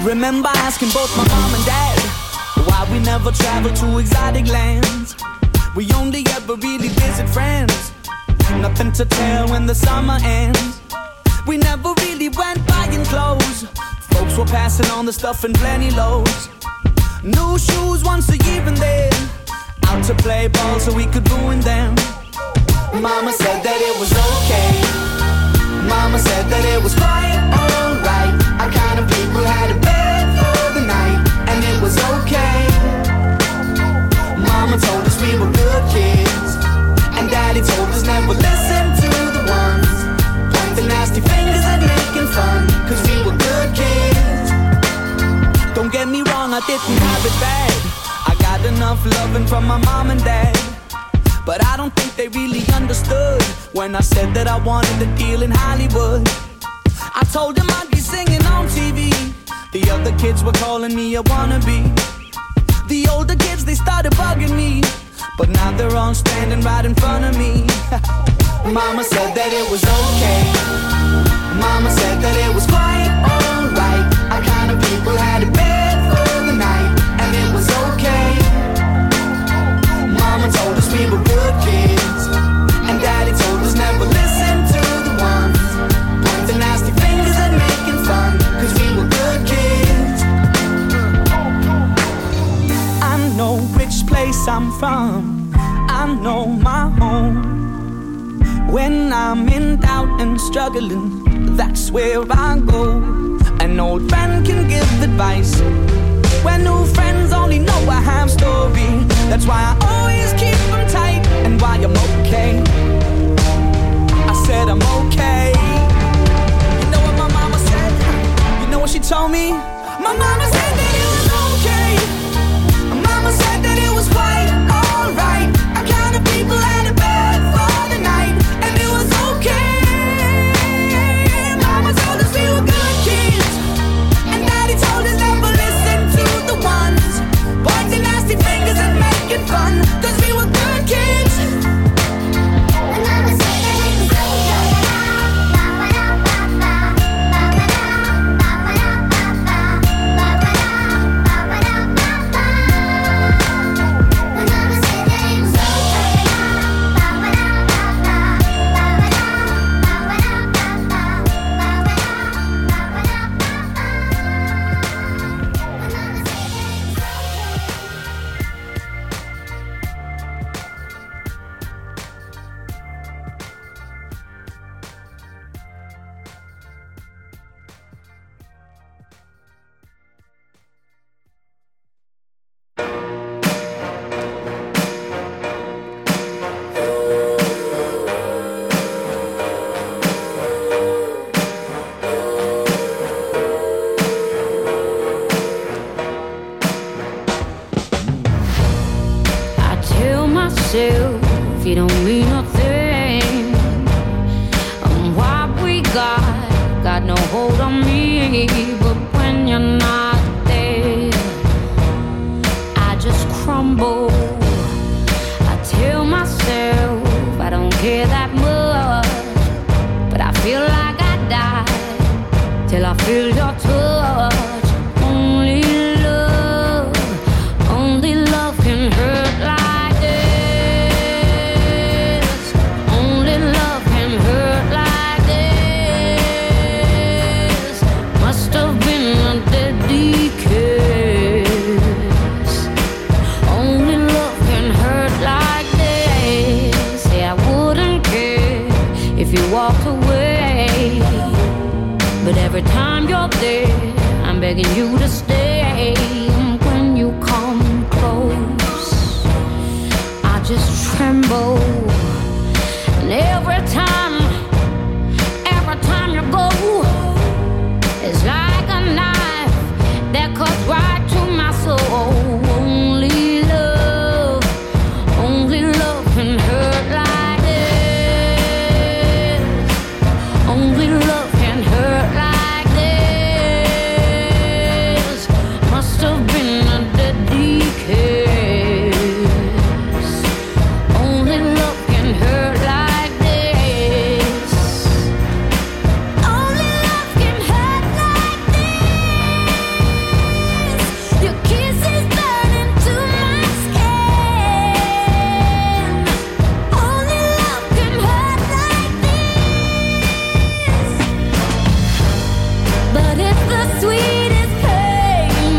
Remember asking both my mom and dad why we never traveled to exotic lands. We only ever really visit friends. Nothing to tell when the summer ends. We never really went buying clothes. Folks were passing on the stuff in plenty loads. New shoes once a year and then out to play ball so we could ruin them. Mama said that it was okay. Mama said that it was quite alright. Our kind of people had a bed for the night, and it was okay. Mama told us we were good kids, and Daddy told us never listen to the ones point the nasty fingers at making fun, 'cause we were good kids. Don't get me wrong, I didn't have it bad. I got enough loving from my mom and dad, but I don't think they really understood when I said that I wanted a deal in Hollywood. I told them I'd be singing on TV. The other kids were calling me a wannabe. The older kids, they started bugging me, but now they're all standing right in front of me. Mama said that it was okay. Mama said that it was quite alright. Our kind of people had a bed for the night, and it was okay. Mama told us we were good kids, and Daddy told us never listen to the ones pointing nasty fingers and making fun, 'cause we were good kids. I know which place I'm from, I know my home. When I'm in doubt and struggling, that's where I go. An old friend can give advice, where new friends only know I have story. That's why I always keep them tight, and why I'm okay. I said I'm okay. You know what my mama said? You know what she told me? My mama said that it was okay. Mama said that it was quite alright. Our kind of people had a bed for the night, and it was okay. Mama told us we were good kids, and Daddy told us never listen to the ones pointing nasty fingers and making fun, 'cause we were good kids. Only love can hurt like this. Only walked away. But every time you're there, I'm begging you to stay. When you come close, I just tremble. And every time you go, it's like a knife that cuts right to my soul. Only love can hurt like this. Only love can hurt like this. Must have been a deadly kiss. Only love can hurt like this. Only love can hurt like this. Your kiss is burning to my skin. Only love can hurt like this. But it's the sweetest pain,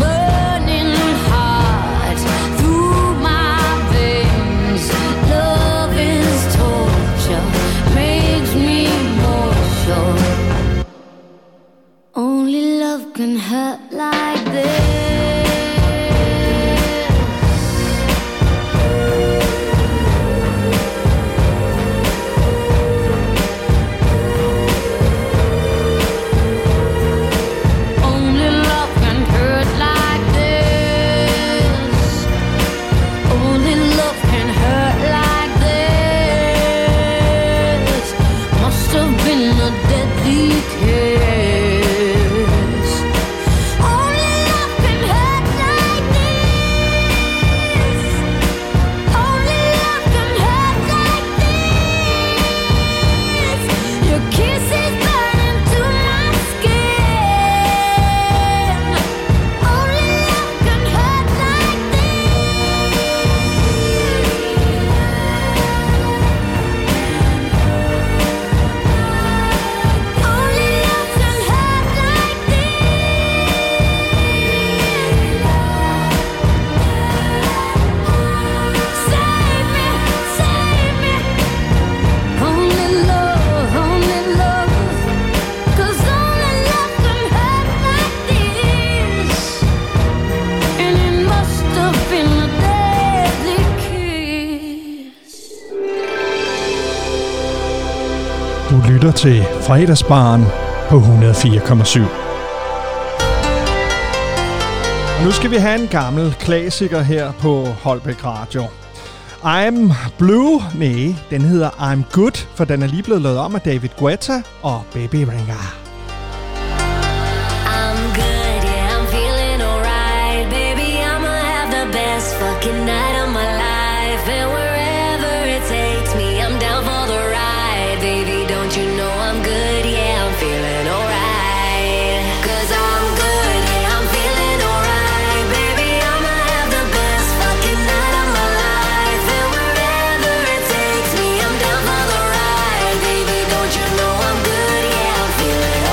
burning hot through my veins. Love is torture, makes me more sure. Only love can hurt like this. Only love can hurt like this. Only love can hurt like this. Must have been a deadly kiss. Only love can hurt like this. Only love can hurt like this. Your kiss is burning to my skin. Only love can hurt like this. Only love can hurt like this. Save me. Only love, 'cause only love can hurt like this. And it must have been a deadly kiss. Du lytter til Fredagsbaren på 104,7. Og nu skal vi have en gammel klassiker her på Holbæk Radio. I'm Blue, nej, den hedder I'm Good, for den er lige blevet lavet om af David Guetta og Baby Ringer. I'm good, yeah, I'm feeling alright. Baby, I'ma have the best fucking night of my life. And wherever it takes me, I'm down for the ride. Baby, don't you know I'm good, yeah, I'm feeling alright. 'Cause I'm good, yeah, I'm feeling alright. Baby, I'ma have the best fucking night of my life. And wherever it takes me, I'm down for the ride. Baby, don't you know I'm good, yeah, I'm feeling alright.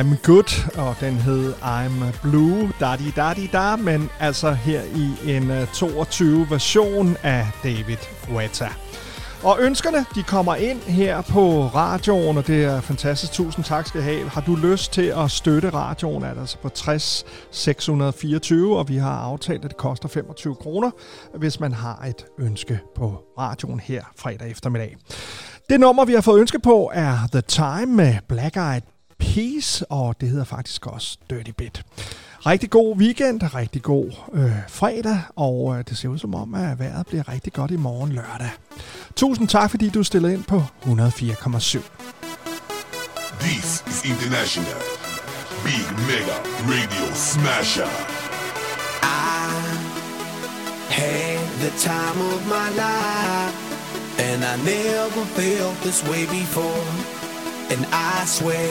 I'm Good, og den hed I'm Blue, da-di-da-di-da, men altså her i en 22-version af David Guetta. Og ønskerne, de kommer ind her på radioen, og det er fantastisk. Tusind tak skal I have. Har du lyst til at støtte radioen, er det altså på 60 624, og vi har aftalt, at det koster 25 kroner, hvis man har et ønske på radioen her fredag eftermiddag. Det nummer, vi har fået ønske på, er The Time med Black Eyed Peas, og det hedder faktisk også Dirty Bit. Rigtig god weekend, rigtig god fredag, og det ser ud som om, at vejret bliver rigtig godt i morgen lørdag. Tusind tak, fordi du stillede ind på 104,7. This is International Big Mega Radio Smasher. I had the time of my life, and I never felt this way before. And I swear,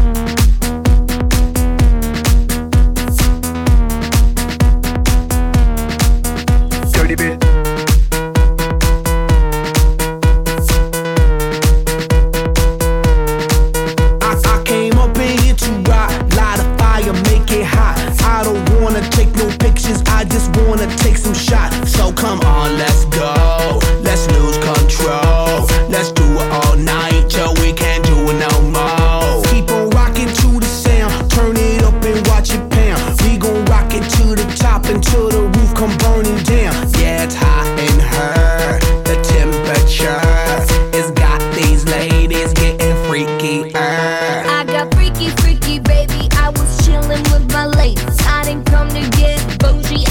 I just wanna take some shots, so come on, let's go. Let's lose control. Let's do it all night, yo. We can't do it no more. Keep on rocking to the sound, turn it up and watch it pound. We gon' rock it to the top until the roof come burning down. Yeah, it's hot in her, the temperature is got these ladies getting freakier. I got freaky, freaky, baby. I was chilling with my ladies. I didn't come to get.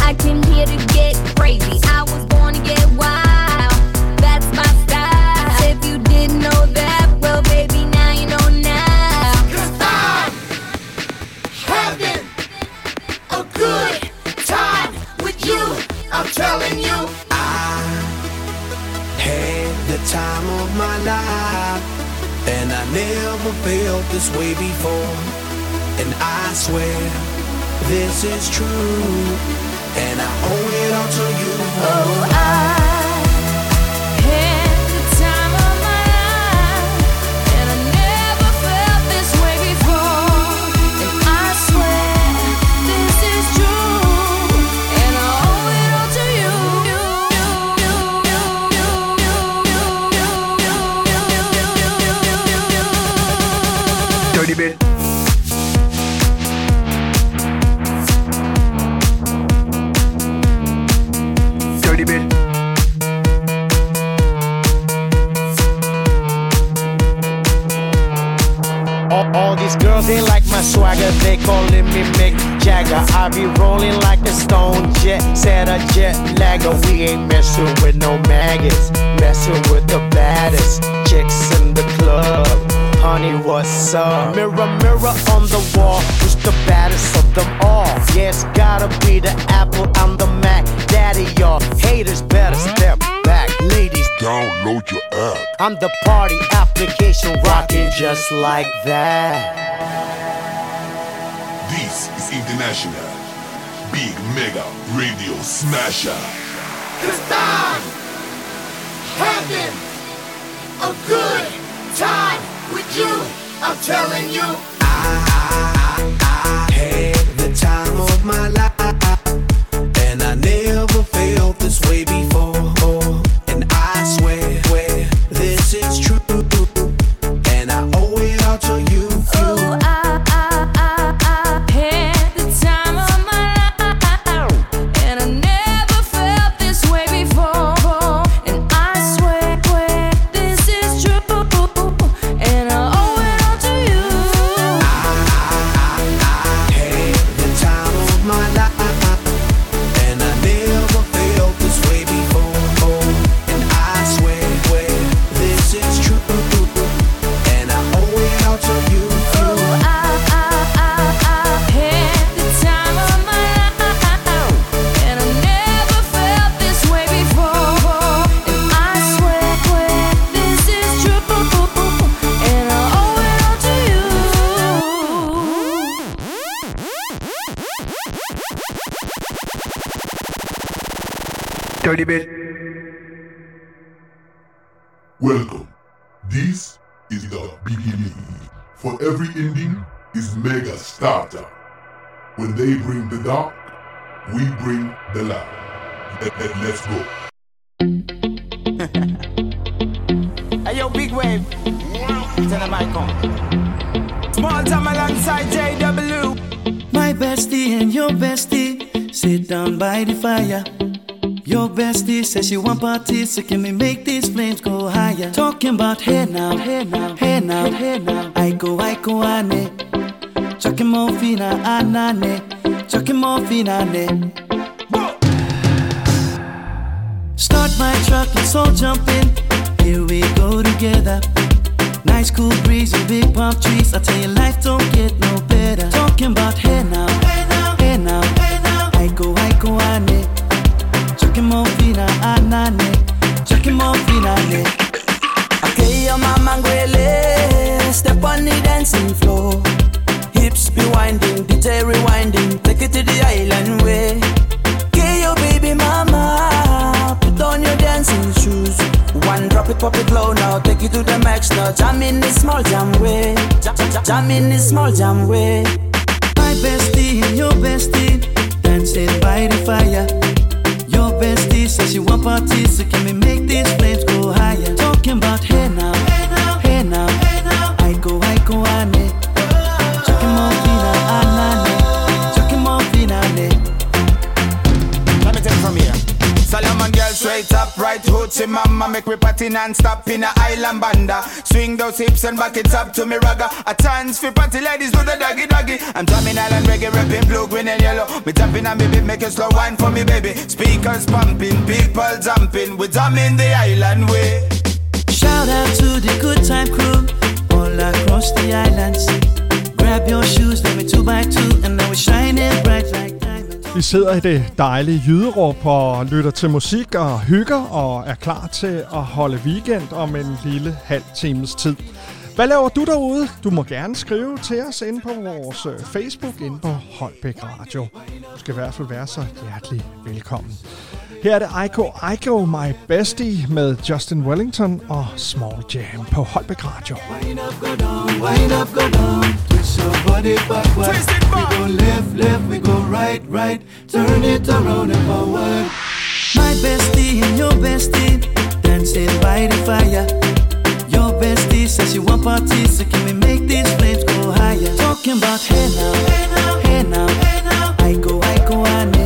I came here to get crazy. I was born to get wild. That's my style. If you didn't know that, well, baby, now you know now. 'Cause I'm having a good time with you. I'm telling you, I had the time of my life, and I never felt this way before. And I swear, this is true. And I owe it all to you. Oh, I had the time of my life, and I never felt this way before. And I swear this is true, and I owe it all to you. Dirty bit. All these girls, they like my swagger, they callin' me Mick Jagger. I be rolling like a stone jet, set a jet lagger. We ain't messin' with no maggots, messin' with the baddest chicks in the club. Honey, what's up? Mirror, mirror on the wall, who's the baddest of them all? Yeah, it's gotta be the Apple, I'm the Mac. Daddy, y'all haters better step back. Ladies, download your app. I'm the party application rocking just like that. This is International Big Mega Radio Smasher. 'Cause I'm having a good time with you. I'm telling you, I had the time of my life, and I never felt this way before. And I swear, this is true. And I owe it all to you. Oh, I had the time of my life, and I never felt this way before. And I swear, this is true, and I owe it all to you. Tony. Welcome. This is the beginning. For every ending is mega starter. When they bring the dark, we bring the light. And let's go. Hey yo, big wave. Turn the mic on. Small time alongside JW. My bestie and your bestie sit down by the fire. Your bestie says she want parties, so can we make these flames go higher? Talking about hey now, hey now, hey now, hey now. I go, ane. Chucking more fina, anane. Chucking more fina, ane. Start my truck, let's all jump in. Here we go together. Nice cool breeze and big palm trees. I tell you, life don't get no better. Talking about hey now, hey now, hey now, hey now. I go, ane. Chakimofina anane, chakimofina ne. Okay, your mama ngwele, step on the dancing floor. Hips be winding, DJ rewinding, take it to the island way. Okay, your baby mama, put on your dancing shoes. One drop it, pop it low now, take it to the max now. Jam in this small jam way, jam in this small jam way. My bestie and your bestie, dancing by the fire. Your bestie says she want parties, so can we make these flames go higher? Talking about hey now, hey now, hey now, hey now. I go, ane. Chucking more fina, anane. Chucking more fina, ane. Let me take it from here. Solomon girl straight up, right hoochie mama. Make we party non-stop in a island banda. Swing those hips and back it up to me ragga. A chance for party ladies do the doggy doggy. I'm drumming island reggae, rapping blue, green and yellow. Me tapping on me beat, making slow wine for me baby. Speakers pumping, people jumping. We drumming the island way. Shout out to the good time crew all across the islands. Grab your shoes, let me 2x2, and now we shine it bright like. Vi sidder i det dejlige Jyderup og lytter til musik og hygger og er klar til at holde weekend om en lille halv times tid. Hvad laver du derude? Du må gerne skrive til os inde på vores Facebook, inde på Holbæk Radio. Du skal i hvert fald være så hjertelig velkommen. Her er det Aiko, My Bestie med Justin Wellington og Small Jam på Holbæk Radio. Wind up, go down, wind up, go down. Twist your body backwards. We go left, left, we go right, right. Turn it around and forward. My bestie and your bestie dancing by the fire. Your bestie says you want parties, so can we make these flames go higher? Talking about hey now, hey now, hey now, hey now. I go, I need.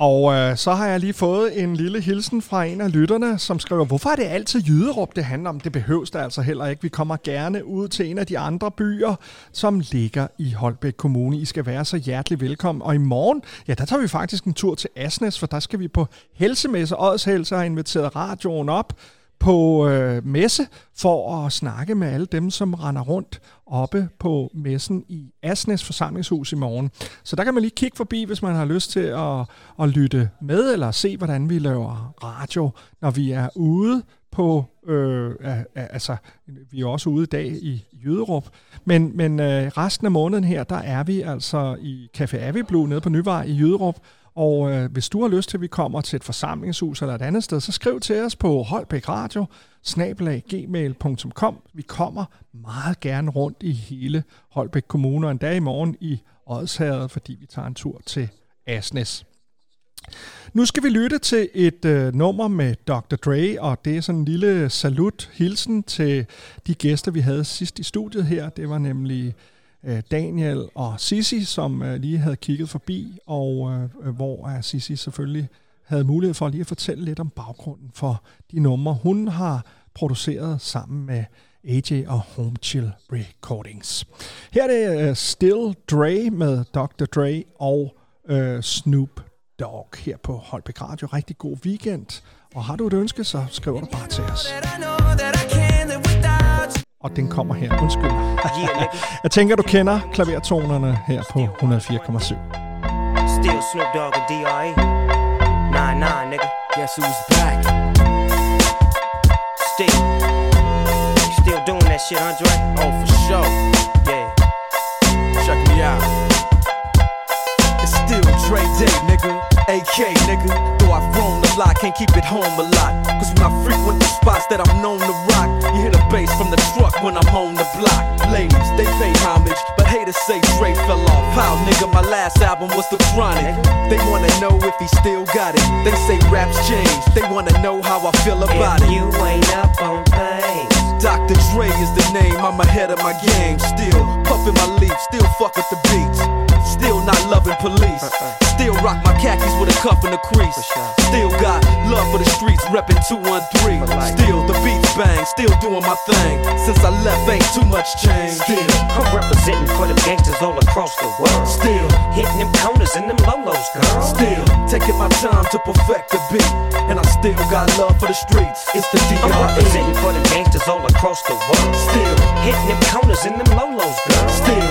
Og så har jeg lige fået en lille hilsen fra en af lytterne, som skriver, hvorfor er det altid Jyderup, det handler om? Det behøves der altså heller ikke. Vi kommer gerne ud til en af de andre byer, som ligger i Holbæk Kommune. I skal være så hjertelig velkommen. Og i morgen, ja, der tager vi faktisk en tur til Asnes, for der skal vi på helsemesse. Odshelse har inviteret radioen op på messe for at snakke med alle dem, som render rundt oppe på messen i Asnes forsamlingshus i morgen. Så der kan man lige kigge forbi, hvis man har lyst til at lytte med eller se, hvordan vi laver radio, når vi er ude på... altså, vi er også ude i dag i Jyderup, men resten af måneden her, der er vi altså i Café Aviblu nede på Nyvej i Jyderup. Og hvis du har lyst til, at vi kommer til et forsamlingshus eller et andet sted, så skriv til os på holbækradio@gmail.com. Vi kommer meget gerne rundt i hele Holbæk Kommune, og en dag i morgen i Odsherred, fordi vi tager en tur til Asnes. Nu skal vi lytte til et nummer med Dr. Dre, og det er sådan en lille salut-hilsen til de gæster, vi havde sidst i studiet her. Det var nemlig... Daniel og Cici, som lige havde kigget forbi, og hvor Cici selvfølgelig havde mulighed for lige at fortælle lidt om baggrunden for de numre, hun har produceret sammen med AJ og Home Chill Recordings. Her er det Still Dre med Dr. Dre og Snoop Dogg her på Holbæk Radio. Rigtig god weekend, og har du et ønske, så skriver du bare til os. Og den kommer her. Undskyld. Jeg tænker, du kender klavertonerne her på 104,7. Still Snoop Dogg and D.R.E. Nah, nigga. Guess who's back? Still doing that shit, Andre? Oh, for sure. Yeah. Check me out. It's still Dre Day, nigga. AK, nigga. Though I've grown a lot, can't keep it home a lot. Cause when I frequent the spots that I'm known to rock, you hear the bass from the truck when I'm on the block. Ladies, they pay homage, but haters say Dre fell off. How, nigga, my last album was The Chronic. They wanna know if he still got it. They say raps change, they wanna know how I feel about it. If you ain't up on things, Dr. Dre is the name, I'm ahead of my game. Still puffin' my leaf, still fuck with the beats. Still not loving police. Still rock my khakis with a cuff and a crease. Still got love for the streets, reppin' 213. Still the beats bang, still doing my thing. Since I left, ain't too much change. Still, I'm representing for the gangsters all across the world. Still, hitting them corners and them lolos, girl. Still, taking my time to perfect the beat. And I still got love for the streets, it's the D.R.E. I'm representing for the gangsters all across the world. Still, hitting them corners and them lolos, girl. Still,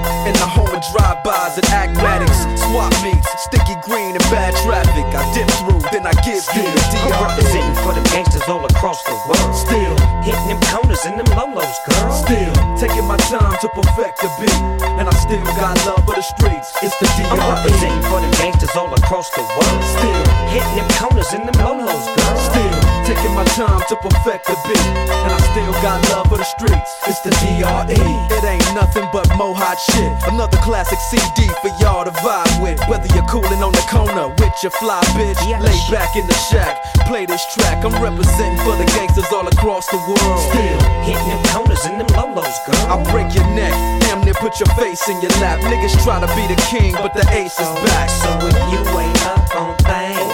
In the home of drive-bys and acmatics. Swap meets, sticky green and bad traffic. I dip through, then I give you the DR. I'm representing for the gangsters all across the world. Still, hitting them corners and them lolos, girl. Still, taking my time to perfect the beat. And I still got love for the streets, it's the DR. I'm representing for the gangsters all across the world. Still, hitting them corners and them lolos, girl. Still, taking my time to perfect the beat. And I still got love for the streets, it's the DR. It ain't nothing but mohawk shit. Another classic CD for y'all to vibe with. Whether you're coolin' on the corner with your fly bitch, lay back in the shack, play this track. I'm representing for the gangsters all across the world. Still hitting them corners and them lolos, girl. I'll break your neck, damn near put your face in your lap. Niggas try to be the king, but the ace is back. So if you ain't up on things,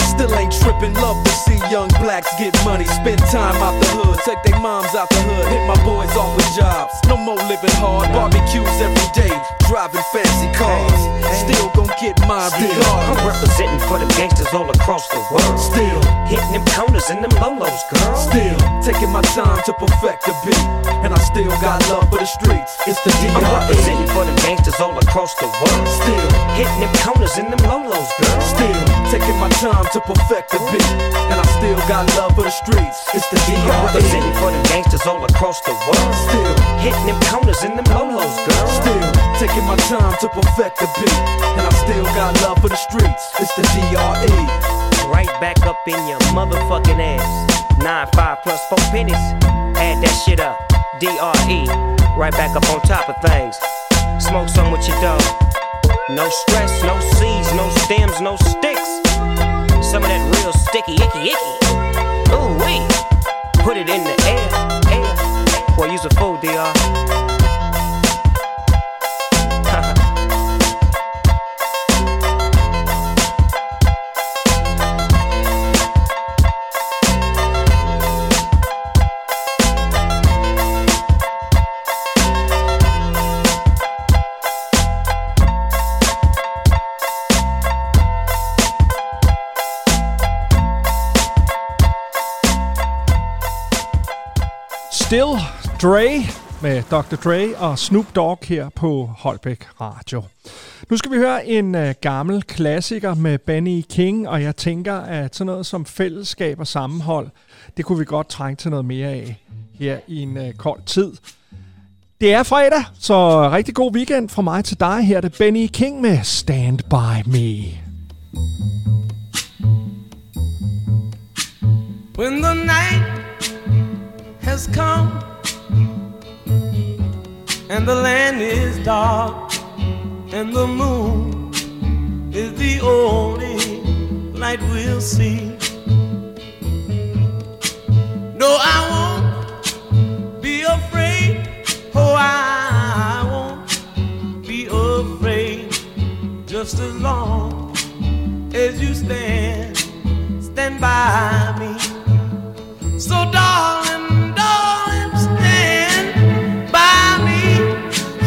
Still ain't trippin', love to see young blacks get money. Spend time out the hood, take they moms out the hood. Hit my boys off with jobs, no more living hard. Barbecues every day, driving fancy cars. Still gon' get my regard. I'm representing for the gangsters all across the world. Still, hitting them corners and them lolos, girl. Still, taking my time to perfect the beat. And I still got love for the streets, it's the D.R.E. I'm representing for the gangsters all across the world. Still, hitting them corners and them lolos, girl. Still, taking my time to perfect the beat, and I still got love for the streets, it's the D.R.E. I'm representing for the gangsters all across the world. Still, hitting them corners in them lolos, girl. Still, taking my time to perfect the beat, and I still got love for the streets, it's the D.R.E. Right back up in your motherfucking ass. 9, 5 plus 4 pennies, add that shit up, D.R.E. Right back up on top of things. Smoke some with your dog. No stress, no seeds, no stems, no sticks. Some of that real sticky, icky, icky. Ooh wee, put it in the air, air. Boy, use a fool, DR. Still Dre med Dr. Dre og Snoop Dogg her på Holbæk Radio. Nu skal vi høre en gammel klassiker med Benny King, og jeg tænker, at sådan noget som fællesskab og sammenhold, det kunne vi godt trænge til noget mere af her i en kold tid. Det er fredag, så rigtig god weekend fra mig til dig. Her er det Benny King med Stand By Me. When the night has come and the land is dark and the moon is the only light we'll see. No, I won't be I won't be afraid, just as long as you stand by me. So darling, darling, stand by me,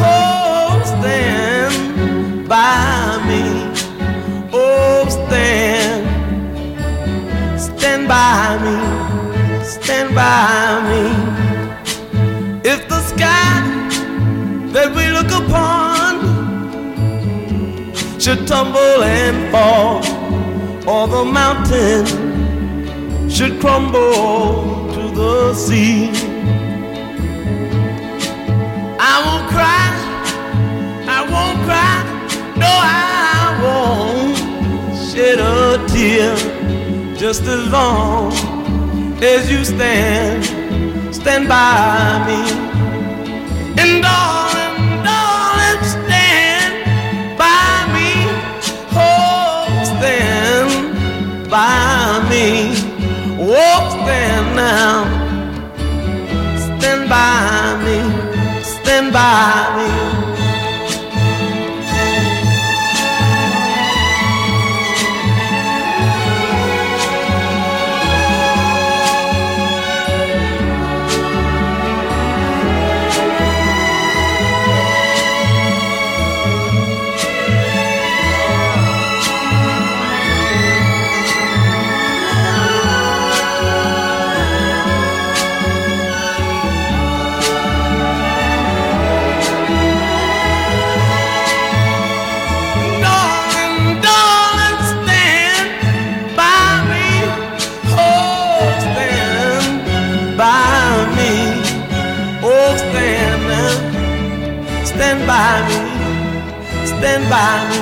oh, stand by me, oh, stand by me, stand by me. That we look upon should tumble and fall, or the mountain should crumble to the sea. I won't cry, I won't cry, no I won't shed a tear, just as long as you stand by me. And all by me, oh, stand now, stand by me, stand by me. Stand by me.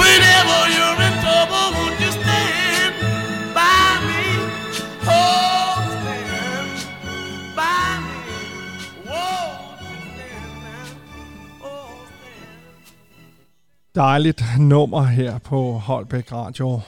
Whenever you're in trouble, won't you stand by me? Oh, stand by me. Whoa, stand by. Oh, stand. Dejligt nummer her på Holbæk Radio.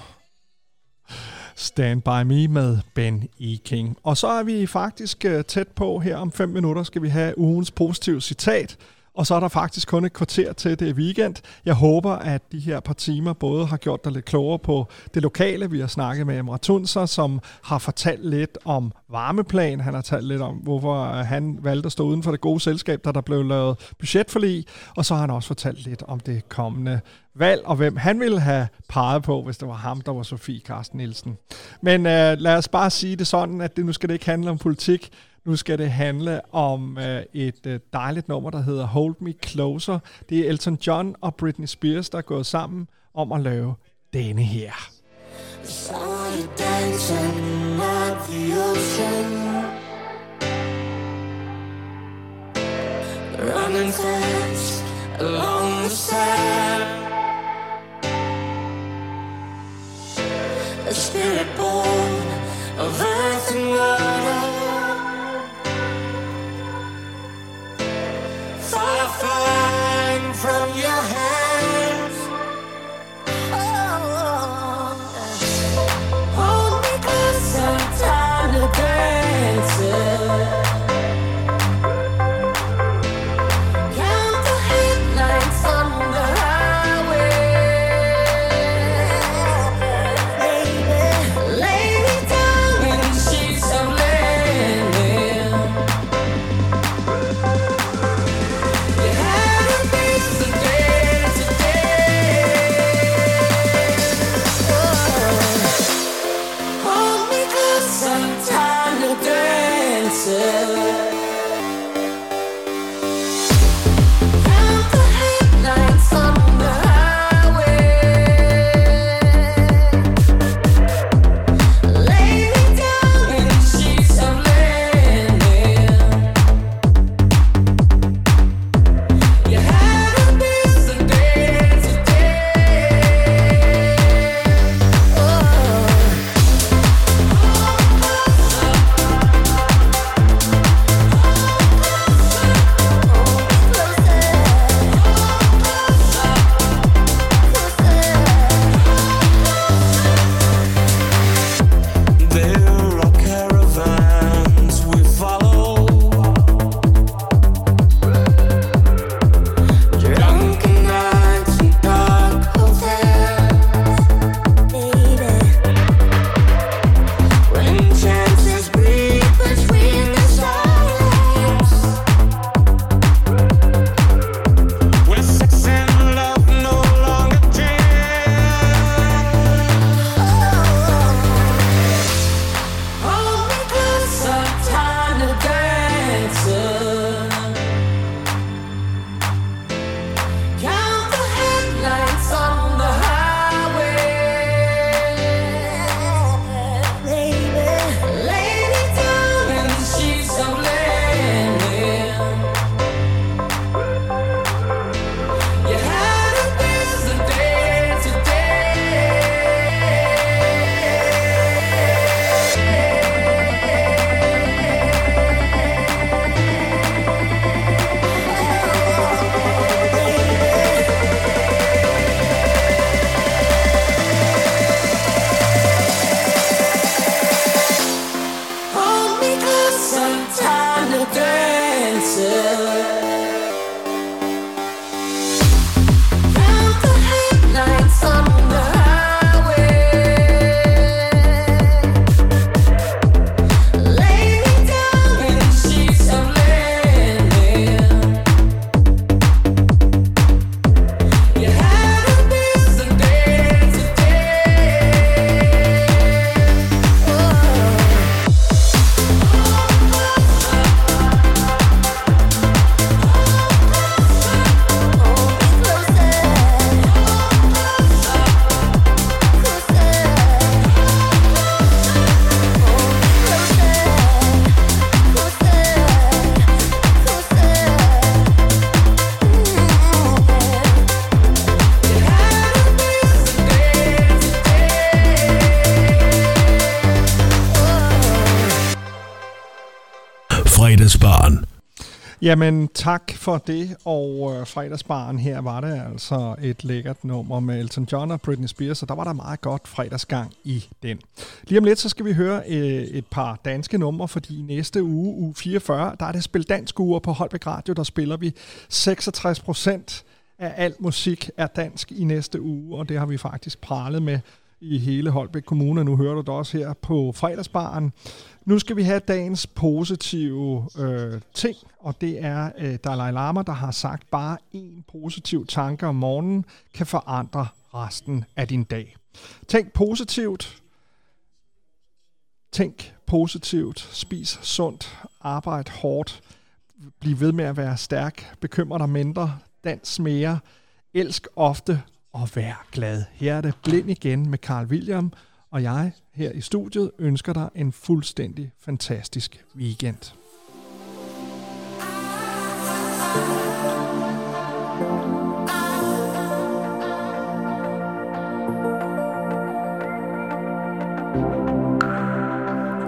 Stand by me med Ben E. King. Og så er vi faktisk tæt på her. Om 5 minutter skal vi have ugens positive citat. Og så er der faktisk kun et kvarter til det weekend. Jeg håber, at de her par timer både har gjort dig lidt klogere på det lokale. Vi har snakket med Emma Tunzer, som har fortalt lidt om varmeplan. Han har talt lidt om, hvorfor han valgte at stå uden for det gode selskab, da der blev lavet budgetforlig. Og så har han også fortalt lidt om det kommende valg, og hvem han ville have peget på, hvis det var ham, der var Sofie Carsten Nielsen. Men lad os bare sige det sådan, at det, nu skal det ikke handle om politik. Nu skal det handle om et dejligt nummer, der hedder Hold Me Closer. Det er Elton John og Britney Spears, der er gået sammen om at lave denne her. Flying from your hands. Oh. Hold me closer, time to dance. Count the headlights on the highway, baby. Lay me down in the sheets of linen. Yeah. Jamen tak for det, og fredagsbaren her var det altså et lækkert nummer med Elton John og Britney Spears, og der var der meget godt fredagsgang i den. Lige om lidt, så skal vi høre et par danske numre, fordi næste uge 44, der er det Spil Dansk Uger på Holbæk Radio, der spiller vi 66% af al musik er dansk i næste uge, og det har vi faktisk pralet med i hele Holbæk Kommune. Nu hører du det også her på fredagsbaren. Nu skal vi have dagens positive ting, og det er Dalai Lama, der har sagt, bare en positiv tanke om morgenen kan forandre resten af din dag. Tænk positivt. Tænk positivt. Spis sundt. Arbejd hårdt. Bliv ved med at være stærk. Bekymre dig mindre. Dans mere. Elsk ofte. Og vær glad. Her er det Blind igen med Carl William, og jeg her i studiet ønsker dig en fuldstændig fantastisk weekend.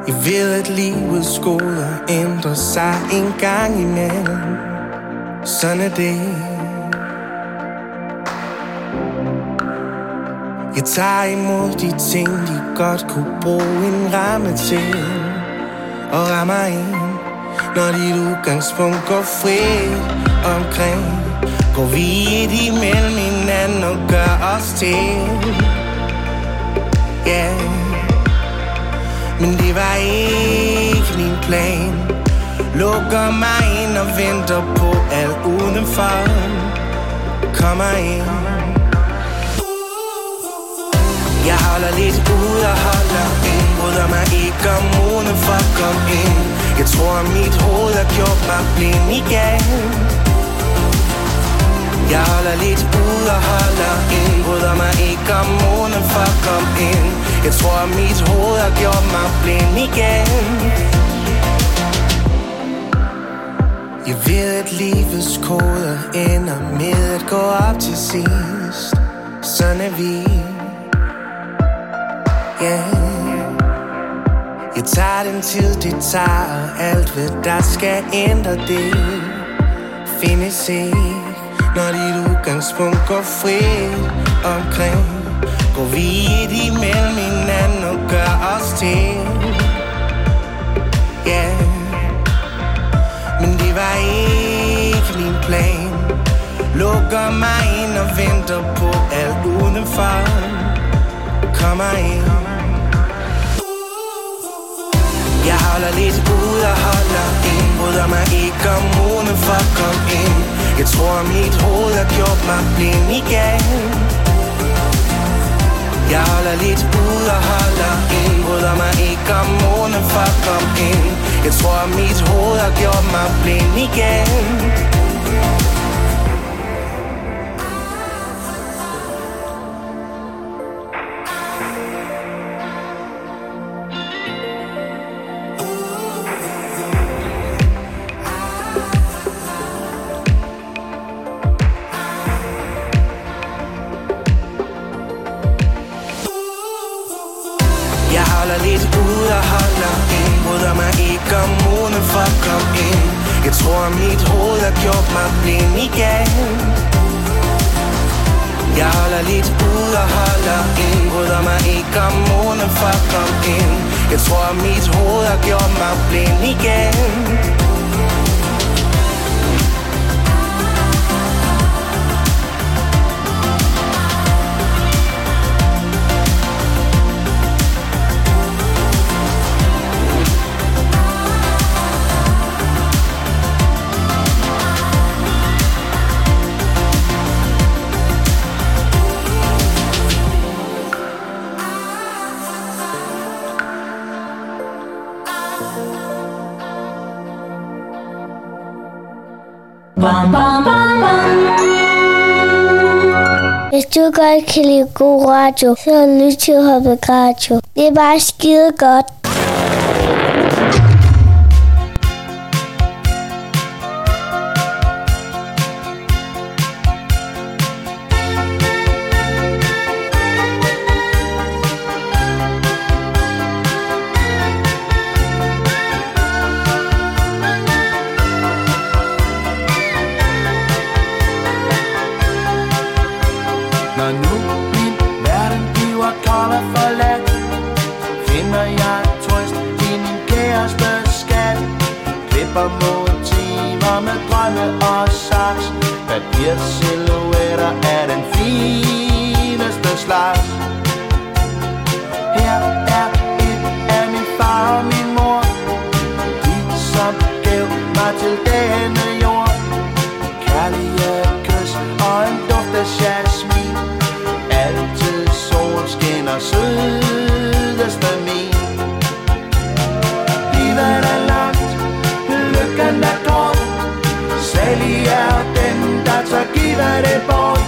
I ved, at livets skoler ændrer sig en gang imellem. Sådan er det. Jeg tager imod de ting, de godt kunne bruge en ramme til, og rammer ind, når dit udgangspunkt går frit omkring. Går vi et imellem hinanden og gør os til, yeah. Men det var ikke min plan. Lukker mig ind og venter på alt udenfor. Kommer ind. Jeg holder lidt ud og holder ind. Bryder mig ikke om uden for at komme ind. Jeg tror at mit hoved har gjort mig blind igen. Jeg holder lidt ud og holder ind. Bryder mig ikke om uden for at komme ind. Jeg tror at mit hoved har gjort mig blind igen. Jeg ved at livets koder ender med at gå op til sidst. Sådan er vi. Yeah. Jeg tager den tid, det tager, alt hvad der skal ændre det findes ikke, når dit udgangspunkt går frit omkring. Går vi et imellem hinanden og gør os til, yeah. Men det var ikke min plan. Lukker mig ind og venter på alt udenfor. Kommer ind. Jeg holder lidt ud og holder ind. Bryder mig ikke om uden for at komme ind. Jeg tror at mit hoved har gjort mig blind igen. Jeg holder lidt ud og holder ind. Bryder mig ikke om uden for at komme ind. Jeg tror at mit hoved har gjort mig blind igen. Jeg tror at mit hoved har gjort mig blind igen. Hvis du godt kan lide god radio, så lyt til Holbæk Radio. Det er bare skide godt. giver silhuetter af den fineste slags. Her er et af min far og min mor, de som gav mig til denne jord. Kærlige kys og en duft af jasmin, altid solen skinner sødeste min. Livet er langt, lykken er kort, særlig er den, der tager giver det bort.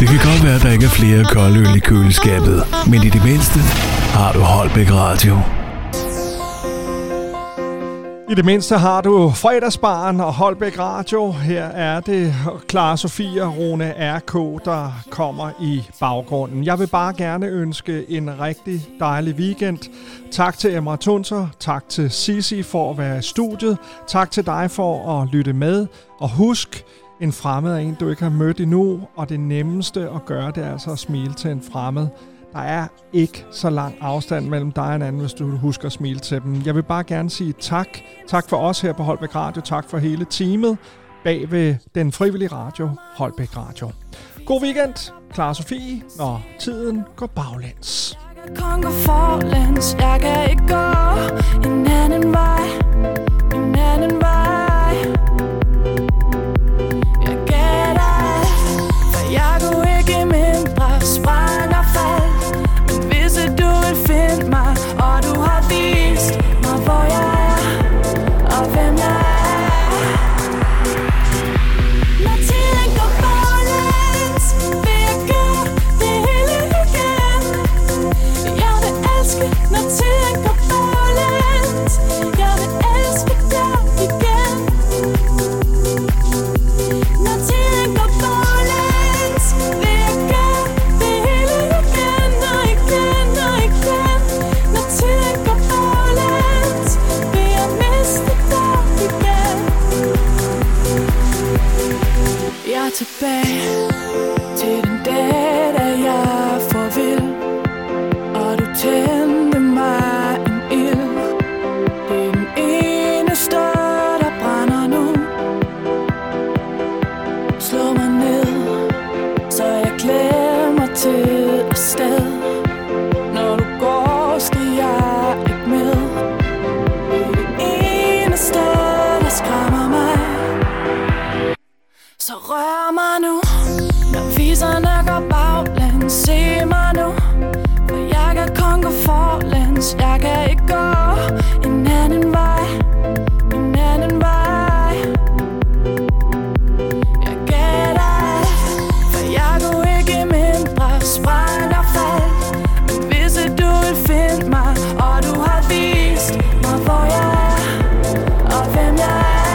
Det kan godt være, at der ikke er flere koldøl i køleskabet, men i det mindste har du Holbæk Radio. I det mindste har du Fredagsbaren og Holbæk Radio. Her er det Clara Sofie og Rune R.K., der kommer i baggrunden. Jeg vil bare gerne ønske en rigtig dejlig weekend. Tak til Emma Tunzer, tak til Cici for at være i studiet, tak til dig for at lytte med, og husk... En fremmed er en, du ikke har mødt endnu, og det nemmeste at gøre, det er altså at smile til en fremmed. Der er ikke så lang afstand mellem dig og en anden, hvis du husker at smile til dem. Jeg vil bare gerne sige tak. Tak for os her på Holbæk Radio. Tak for hele teamet bag ved den frivillige radio, Holbæk Radio. God weekend, Clara Sofie, når tiden går baglæns. Jeg kan gå forlæns, jeg kan ikke gå en anden vej, en anden vej. Let's ikke gå en anden vej, en anden vej. Jeg gav dig, for jeg kunne ikke mindre. Sprang og faldt, men vidste du ville finde mig. Og du har vist mig, hvor jeg er, og hvem jeg er.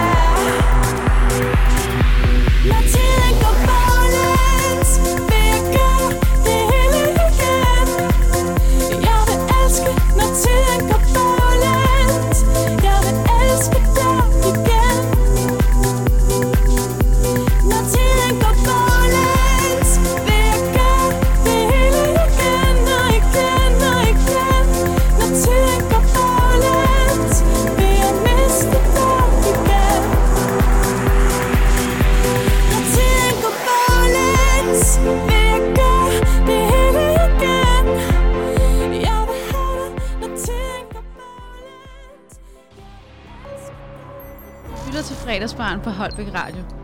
Når tiden går baglæns, vil jeg gøre det hele igen. Jeg vil elske, når tiden går baglæns. Jeg vil elske dig igen. Når tiden går baglæns, vil jeg gøre det hele igen. Og igen, og igen. Når tiden går baglæns, vil jeg miste dig igen. Når tiden går baglæns, vil jeg gøre det hele igen. Jeg vil have dig, når tiden går baglæns. Jeg elsker dig. Du lytter til Fredagsbaren på Holbæk Radio.